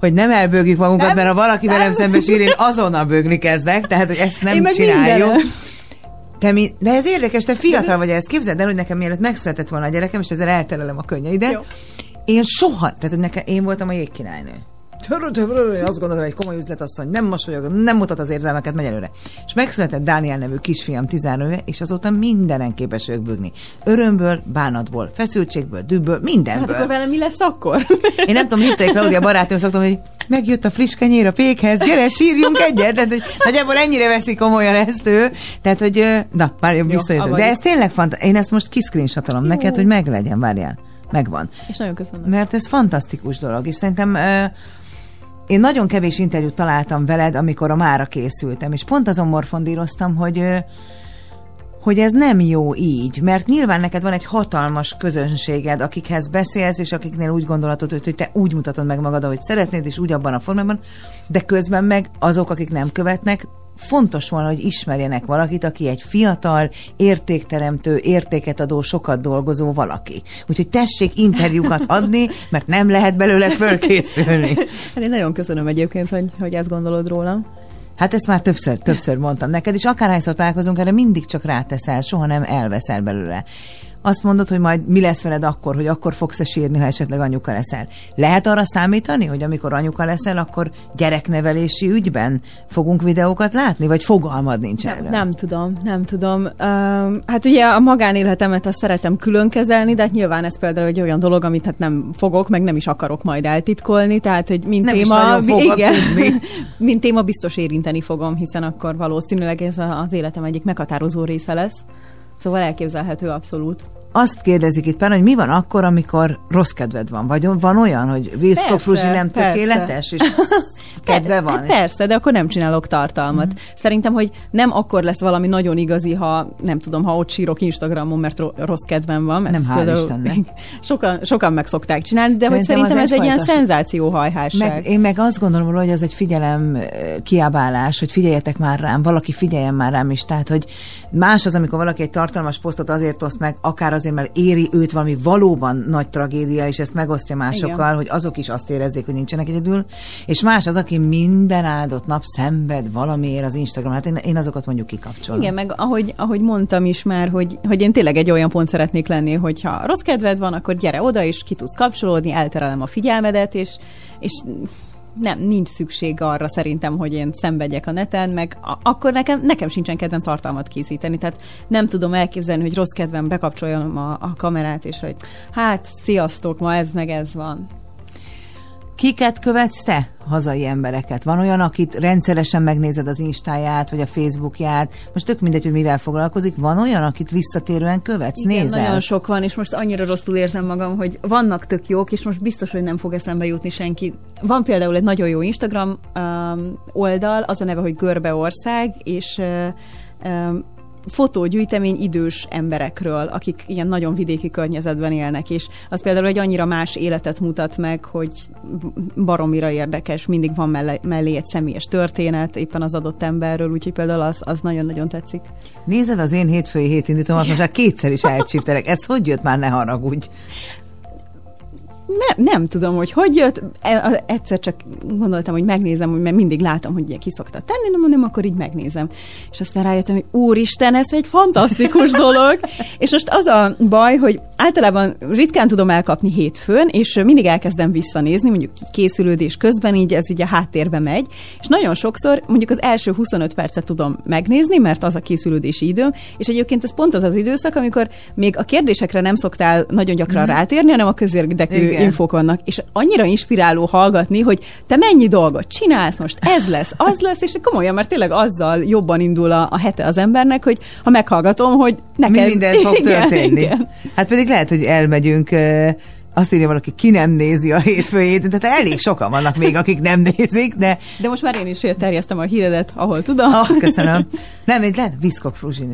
hogy nem elbőgjük magunkat, mert ha valaki velem szembesír, én azonnal bőgni kezdek, tehát, hogy ezt nem csináljuk. De ez érdekes, te fiatal vagy, ezt képzeld el, hogy nekem mielőtt megszületett volna a gyerekem, és ezzel elterelem a könnyeidet. Jó. Én soha, tehát hogy nekem, én voltam a jégkirálynő. Én azt gondoltam, egy komoly üzletasszony, nem mosolyog, nem mutat az érzelmeket, megy előre. És megszületett Dániel nevű kisfiam 13 éve, és azóta mindenen képes vagyok bőgni. Örömből, bánatból, feszültségből, dühből, mindenből. Hát akkor velem mi lesz akkor? Én nem tudom, hitték Claudia barátnőm, szoktam, hogy megjött a friss kenyér a pékhez, gyere, sírjunk egyet, tehát, hogy nagyjából ennyire veszi komolyan ezt ő, tehát, hogy várjál, visszajöttök. De ez tényleg én ezt most kiscreenshotolom neked, hogy meglegyen, várjál. Megvan. És nagyon köszönöm. Mert ez fantasztikus dolog, és szerintem én nagyon kevés interjút találtam veled, amikor a mára készültem, és pont azon morfondíroztam, hogy ez nem jó így, mert nyilván neked van egy hatalmas közönséged, akikhez beszélsz, és akiknél úgy gondolhatod, hogy te úgy mutatod meg magad, ahogy szeretnéd, és úgy abban a formában, de közben meg azok, akik nem követnek, fontos volna, hogy ismerjenek valakit, aki egy fiatal, értékteremtő, értéket adó, sokat dolgozó valaki. Úgyhogy tessék interjúkat adni, mert nem lehet belőle fölkészülni. Hát én nagyon köszönöm egyébként, hogy ezt gondolod rólam. Hát ezt már többször mondtam neked, és akárhányszor találkozunk, erre mindig csak ráteszel, soha nem elveszel belőle. Azt mondod, hogy majd mi lesz veled akkor, hogy akkor fogsz-e sírni, ha esetleg anyuka leszel. Lehet arra számítani, hogy amikor anyuka leszel, akkor gyereknevelési ügyben fogunk videókat látni, vagy fogalmad nincs erről? Nem tudom. Hát ugye a magánéletemet azt szeretem külön kezelni, de hát nyilván ez például egy olyan dolog, amit hát nem fogok, meg nem is akarok majd eltitkolni, tehát hogy mint téma, mint téma biztos érinteni fogom, hiszen akkor valószínűleg ez az életem egyik meghatározó része lesz. Szóval elképzelhető abszolút. Azt kérdezik itt pár, hogy mi van akkor, amikor rossz kedved van? Vagy van olyan, hogy Viszkok Fruzsi nem tökéletes, és kedve van? Persze, de akkor nem csinálok tartalmat. Mm-hmm. Szerintem, hogy nem akkor lesz valami nagyon igazi, ha nem tudom, ha ott sírok Instagramon, mert rossz kedvem van. Mert nem, hál' Istennek. Sokan meg szokták csinálni, de szerintem ez egy ilyen szenzációhajhásság. Én meg azt gondolom, hogy ez egy figyelem kiabálás, hogy figyeljetek már rám, valaki figyeljen már rám is. Tehát, hogy más az, amikor valaki egy tartalmas posztot azért oszt meg, akár azért, mert éri őt valami valóban nagy tragédia, és ezt megosztja másokkal, igen, hogy azok is azt érezzék, hogy nincsenek egyedül. És más az, aki minden áldott nap szenved valamiért az Instagram. Hát én azokat mondjuk kikapcsolom. Igen, meg ahogy mondtam is már, hogy én tényleg egy olyan pont szeretnék lenni, hogyha rossz kedved van, akkor gyere oda, és ki tudsz kapcsolódni, elterelem a figyelmedet, és nem, nincs szükség arra szerintem, hogy én szenvedjek a neten, meg akkor nekem sincsen kedvem tartalmat készíteni, tehát nem tudom elképzelni, hogy rossz kedvem bekapcsoljam a kamerát, és hogy hát, sziasztok, ma ez meg ez van. Kiket követsz te? Hazai embereket. Van olyan, akit rendszeresen megnézed az Instáját, vagy a Facebookját, most tök mindegy, hogy mivel foglalkozik, van olyan, akit visszatérően követsz, igen, nézel? Nagyon sok van, és most annyira rosszul érzem magam, hogy vannak tök jók, és most biztos, hogy nem fog eszembe jutni senki. Van például egy nagyon jó Instagram oldal, az a neve, hogy Görbeország, és fotógyűjtemény idős emberekről, akik ilyen nagyon vidéki környezetben élnek, és az például egy annyira más életet mutat meg, hogy baromira érdekes, mindig van mellé egy személyes történet éppen az adott emberről, úgyhogy például az nagyon-nagyon tetszik. Nézed az én hétfői hétindítomat, most már kétszer is elcsíptelek. Ez hogy jött már, ne haragudj? Nem tudom, hogy jött. Egyszer csak gondoltam, hogy megnézem, mert mindig látom, hogy ilyen ki szokta tenni, nem mondom, akkor így megnézem. És aztán rájöttem, hogy úristen, ez egy fantasztikus dolog. És most az a baj, hogy általában ritkán tudom elkapni hétfőn, és mindig elkezdem visszanézni, mondjuk készülődés közben, így ez így a háttérbe megy. És nagyon sokszor mondjuk az első 25 percet tudom megnézni, mert az a készülődési időm, és egyébként ez pont az az időszak, amikor még a kérdésekre nem szoktál nagyon gyakran rátérni, hanem a közérdekű infók vannak, és annyira inspiráló hallgatni, hogy te mennyi dolgot csinálsz most, ez lesz, az lesz, és komolyan, mert tényleg azzal jobban indul a hete az embernek, hogy ha meghallgatom, hogy neked... Mi minden fog történni. Igen. Hát pedig lehet, hogy elmegyünk... Azt írja valaki, ki nem nézi a hétfőjét, tehát elég sokan vannak még, akik nem nézik, de... De most már én is terjesztem a híredet, ahol tudom. Köszönöm. Nem, én lehet, Viszkok Fruzsi.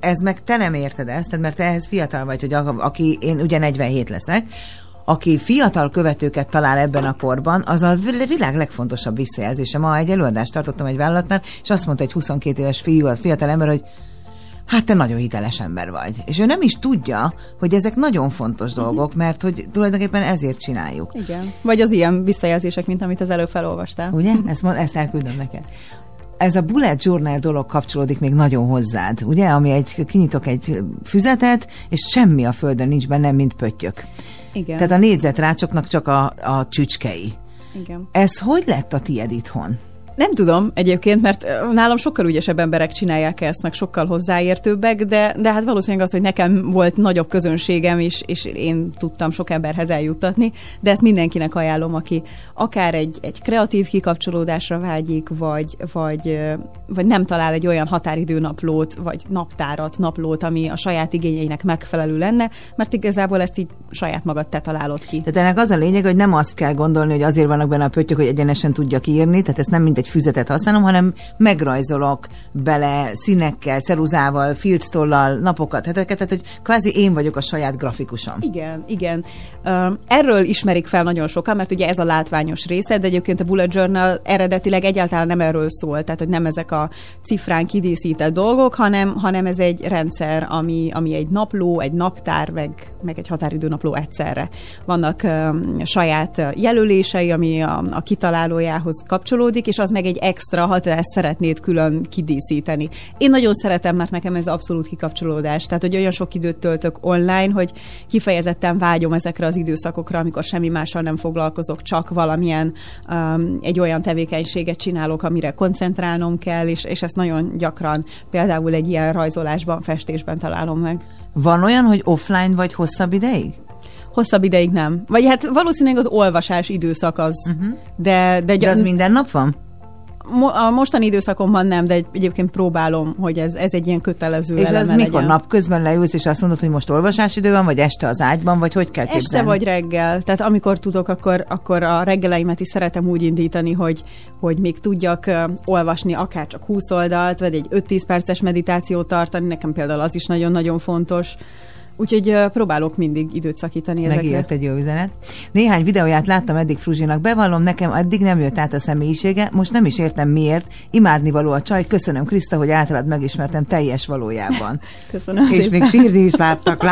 Ez meg te nem érted ezt, mert te ehhez fiatal vagy, hogy aki, én ugye 47 leszek, aki fiatal követőket talál ebben a korban, az a világ legfontosabb visszajelzése. Ma egy előadást tartottam egy vállalatnál, és azt mondta egy 22 éves fiú, az fiatal ember, hogy hát te nagyon hiteles ember vagy. És ő nem is tudja, hogy ezek nagyon fontos dolgok, mert hogy tulajdonképpen ezért csináljuk. Igen. Vagy az ilyen visszajelzések, mint amit az előbb felolvastál. Ugye? Ezt elküldöm neked. Ez a Bullet Journal dolog kapcsolódik még nagyon hozzád, ugye? Ami kinyitok egy füzetet, és semmi a földön nincs benne, mint pöttyök. Igen. Tehát a négyzetrácsoknak csak a csücskei. Igen. Ez hogy lett a tied itthon? Nem tudom egyébként, mert nálam sokkal ügyesebb emberek csinálják ezt, meg sokkal hozzáértőbbek, de hát valószínűleg az, hogy nekem volt nagyobb közönségem is, és én tudtam sok emberhez eljuttatni, de ezt mindenkinek ajánlom, aki akár egy kreatív kikapcsolódásra vágyik, vagy nem talál egy olyan határidőnaplót, vagy naplót, ami a saját igényeinek megfelelő lenne, mert igazából ezt így saját magad te találod ki. Tehát ennek az a lényeg, hogy nem azt kell gondolni, hogy azért vannak benne a pöttyök, hogy egyenesen tudjak írni, tehát ez nem mindegy füzetet használom, hanem megrajzolok bele színekkel, ceruzával, filctollal, napokat, heteket, tehát hogy kvázi én vagyok a saját grafikusom. Igen. Erről ismerik fel nagyon sokan, mert ugye ez a látványos része, de egyébként a Bullet Journal eredetileg egyáltalán nem erről szól, tehát hogy nem ezek a cifrán kidíszített dolgok, hanem ez egy rendszer, ami egy napló, egy naptár, meg egy határidőnapló egyszerre. Vannak saját jelölései, ami a kitalálójához kapcsolódik, és az meg egy extra, ha te ezt szeretnéd külön kidíszíteni. Én nagyon szeretem, mert nekem ez abszolút kikapcsolódás. Tehát, hogy olyan sok időt töltök online, hogy kifejezetten vágyom ezekre az időszakokra, amikor semmi mással nem foglalkozok, csak valamilyen egy olyan tevékenységet csinálok, amire koncentrálnom kell, és ezt nagyon gyakran például egy ilyen rajzolásban, festésben találom meg. Van olyan, hogy offline vagy hosszabb ideig? Hosszabb ideig nem. Vagy hát valószínűleg az olvasás időszak az. De az minden nap van? A mostani időszakomban nem, de egyébként próbálom, hogy ez egy ilyen kötelező eleme legyen. És ez mikor napközben leülsz, és azt mondod, hogy most olvasásidő van, vagy este az ágyban, vagy hogy kell képzelni? Este vagy reggel. Tehát amikor tudok, akkor a reggeleimet is szeretem úgy indítani, hogy még tudjak olvasni akár csak 20 oldalt, vagy egy 5-10 perces meditációt tartani. Nekem például az is nagyon-nagyon fontos. Úgyhogy próbálok mindig időt szakítani ezekre. Megijött egy jó üzenet. Néhány videóját láttam eddig Fruzsinak, bevallom, nekem eddig nem jött át a személyisége, most nem is értem miért, imádnivaló a csaj, köszönöm Kriszta, hogy általad megismertem teljes valójában. Köszönöm És szépen. Még sírni is látod?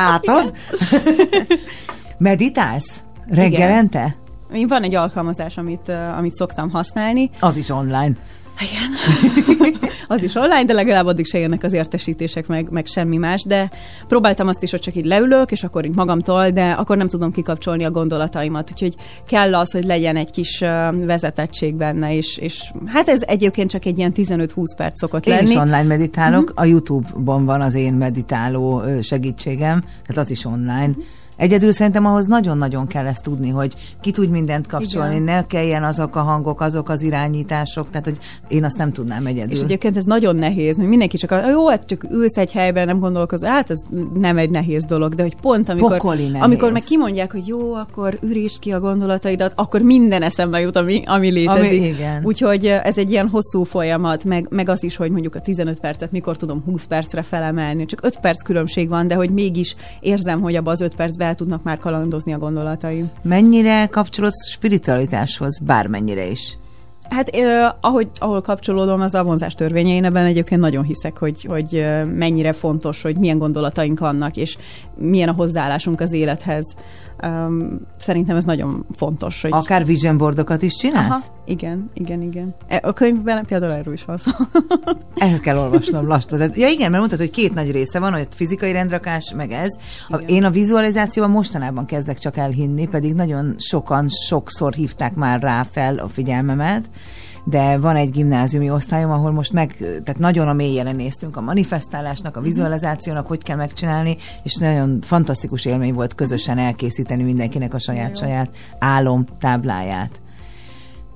Meditálsz? Reggelente? Igen. Van egy alkalmazás, amit szoktam használni. Az is online. Igen. Az is online, de legalább addig se jönnek az értesítések, meg semmi más, de próbáltam azt is, hogy csak így leülök, és akkor így magamtól, de akkor nem tudom kikapcsolni a gondolataimat, úgyhogy kell az, hogy legyen egy kis vezetettség benne, és hát ez egyébként csak egy ilyen 15-20 perc szokott lenni. Én is online meditálok, a YouTube-ban van az én meditáló segítségem, tehát az is online. Egyedül szerintem ahhoz nagyon-nagyon kell ezt tudni, hogy ki tud mindent kapcsolni, igen. Ne kelljen azok a hangok, azok az irányítások, tehát hogy én azt nem tudnám egyedül. És egyébként ez nagyon nehéz, mert mindenki csak csak ülsz egy helyben, nem gondolkozol, hát ez nem egy nehéz dolog, de hogy pont amikor meg kimondják, hogy jó, akkor ürítsd ki a gondolataidat, akkor minden eszembe jut, ami létezik. Ami, úgyhogy ez egy ilyen hosszú folyamat, meg az is, hogy mondjuk a 15 percet mikor tudom 20 percre felemelni, csak 5 perc különbség van, de hogy mégis érzem, hogy abban az 5 percben tudnak már kalandozni a gondolataim. Mennyire kapcsolódsz spiritualitáshoz, bármennyire is? Hát ahol kapcsolódom, az a vonzás törvényein, ebben egyébként nagyon hiszek, hogy mennyire fontos, hogy milyen gondolataink vannak, és milyen a hozzáállásunk az élethez. Szerintem ez nagyon fontos. Hogy... Akár vision boardokat is csinálsz? Aha, igen. A könyvben például erről is van szó. El kell olvasnom lassan. Ja igen, mert mondtad, hogy két nagy része van, hogy fizikai rendrakás, meg ez. Igen. Én a vizualizációban mostanában kezdek csak elhinni, pedig nagyon sokan sokszor hívták már rá fel a figyelmemet, de van egy gimnáziumi osztályom, ahol most tehát nagyon a mélyére néztünk a manifestálásnak, a vizualizációnak, hogy kell megcsinálni, és nagyon fantasztikus élmény volt közösen elkészíteni mindenkinek a saját álom tábláját.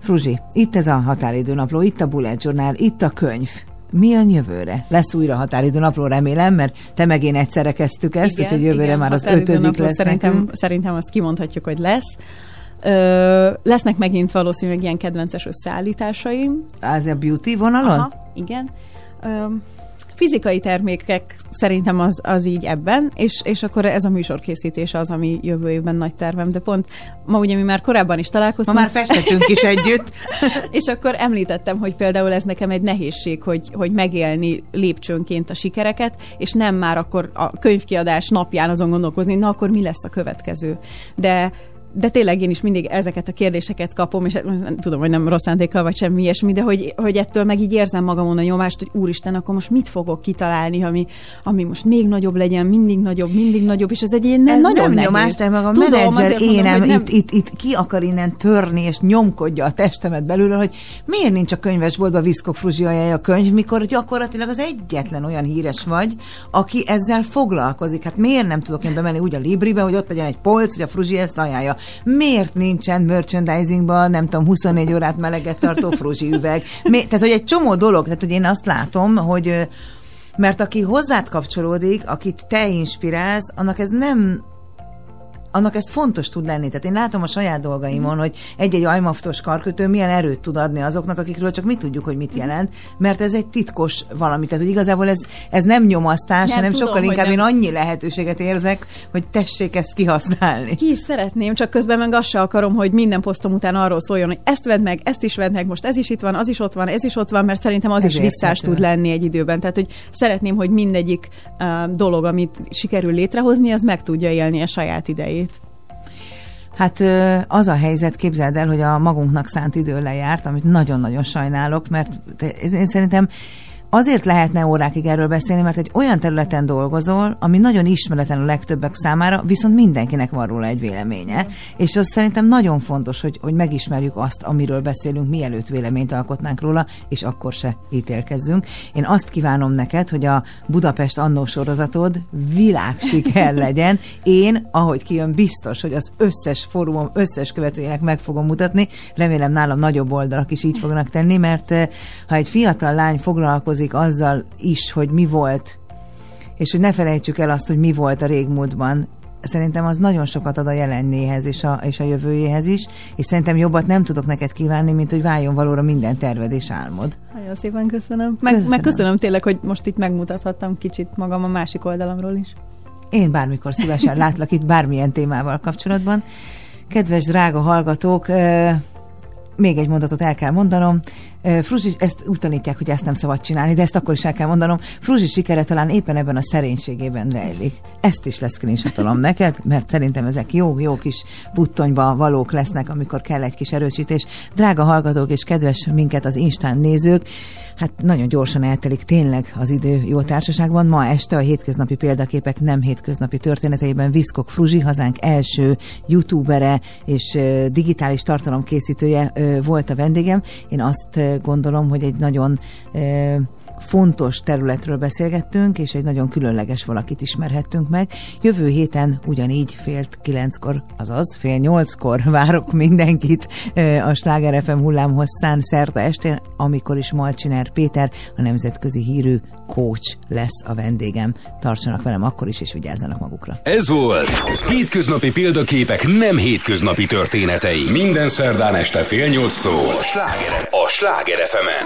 Fruzsi, itt ez a határidőnapló, itt a Bullet Journal, itt a könyv. Mi a jövőre? Lesz újra határidőnapló, remélem, mert te meg én egyszerre kezdtük ezt, úgyhogy jövőre már az 5. lesz. Szerintem azt kimondhatjuk, hogy lesz. Lesznek megint valószínűleg ilyen kedvences összeállításaim. Az a beauty vonalon? Aha, igen. Fizikai termékek szerintem az így ebben, és akkor ez a műsorkészítés az, ami jövő évben nagy tervem, de pont ma ugye mi már korábban is találkoztunk. Ma már festettünk is együtt. És akkor említettem, hogy például ez nekem egy nehézség, hogy megélni lépcsőnként a sikereket, és nem már akkor a könyvkiadás napján azon gondolkozni, na akkor mi lesz a következő. De tényleg én is mindig ezeket a kérdéseket kapom, és tudom, hogy nem rossz szándékkal, vagy semmi ilyesmi, de hogy ettől meg így érzem magamon a nyomást, hogy úristen, akkor most mit fogok kitalálni, ami most még nagyobb legyen, mindig nagyobb, és ez egy ilyen nagyon nem nyomás, de meg a menedzser énem itt ki akar innen törni, és nyomkodja a testemet belülről, hogy miért nincs a könyvesboltban Viszkok Fruzsi ajánlja a könyv, mikor gyakorlatilag az egyetlen olyan híres vagy, aki ezzel foglalkozik. Hát miért nem tudok én bemenni úgy a Libribe, hogy ott legyen egy polc, hogy a Fruzsi ezt ajánlja. Miért nincsen merchandisingban, nem tudom, 24 órát meleget tartó Fruzsi üveg? Tehát, hogy egy csomó dolog, tehát, hogy én azt látom, hogy mert aki hozzád kapcsolódik, akit te inspirálsz, annak ez fontos tud lenni. Tehát én látom a saját dolgaimon, hogy egy-egy ajmaftos karkötő milyen erőt tud adni azoknak, akikről csak mi tudjuk, hogy mit jelent, mert ez egy titkos valami. Tehát, hogy igazából ez nem nyomasztás, hanem tudom, sokkal inkább én annyi lehetőséget érzek, hogy tessék ezt kihasználni. Ki is szeretném, csak közben meg azt se akarom, hogy minden posztom után arról szóljon, hogy ezt vedd meg, ezt is vedd meg, most ez is itt van, az is ott van, ez is ott van, mert szerintem az ez is visszás tud lenni egy időben. Tehát, hogy szeretném, hogy mindegyik dolog, amit sikerül létrehozni, az meg tudja élni a saját idejét. Hát az a helyzet, képzeld el, hogy a magunknak szánt idő lejárt, amit nagyon-nagyon sajnálok, mert én szerintem Azért lehetne órákig erről beszélni, mert egy olyan területen dolgozol, ami nagyon ismeretlen a legtöbbek számára, viszont mindenkinek van róla egy véleménye. És az szerintem nagyon fontos, hogy megismerjük azt, amiről beszélünk, mielőtt véleményt alkotnánk róla, és akkor se ítélkezzünk. Én azt kívánom neked, hogy a Budapest annó sorozatod világsiker legyen. Én, ahogy kijön, biztos, hogy az összes fórumom, összes követőjének meg fogom mutatni. Remélem nálam nagyobb oldalak is így fognak tenni, mert ha egy fiatal lány foglalkozik azzal is, hogy mi volt, és hogy ne felejtsük el azt, hogy mi volt a régmúltban, szerintem az nagyon sokat ad a jelennéhez és a jövőjéhez is, és szerintem jobbat nem tudok neked kívánni, mint hogy váljon valóra minden terved és álmod. Nagyon szépen köszönöm. Köszönöm tényleg, hogy most itt megmutathattam kicsit magam a másik oldalamról is. Én bármikor szívesen látlak itt bármilyen témával kapcsolatban. Kedves, drága hallgatók, még egy mondatot el kell mondanom. Fruzsi, ezt úgy tanítják, hogy ezt nem szabad csinálni, de ezt akkor is el kell mondanom. Fruzsi sikere talán éppen ebben a szerénységében rejlik. Ezt is leszkrinsatolom neked, mert szerintem ezek jó kis puttonyba valók lesznek, amikor kell egy kis erősítés. Drága hallgatók és kedves minket az Instán nézők, hát nagyon gyorsan eltelik tényleg az idő jó társaságban. Ma este a hétköznapi példaképek nem hétköznapi történeteiben Viszkok Fruzsi, hazánk első youtubere és digitális tartalomkészítője volt a vendégem. Én azt gondolom, hogy egy nagyon fontos területről beszélgettünk, és egy nagyon különleges valakit ismerhettünk meg. Jövő héten ugyanígy 8:30, azaz 7:30 várok mindenkit a Sláger FM hullámhosszán szerda estén, amikor is Molcsinyer Péter, a nemzetközi hírű coach lesz a vendégem. Tartsanak velem akkor is, és vigyázzanak magukra. Ez volt hétköznapi példaképek nem hétköznapi történetei. Minden szerdán este 7:30 a Sláger FM-en.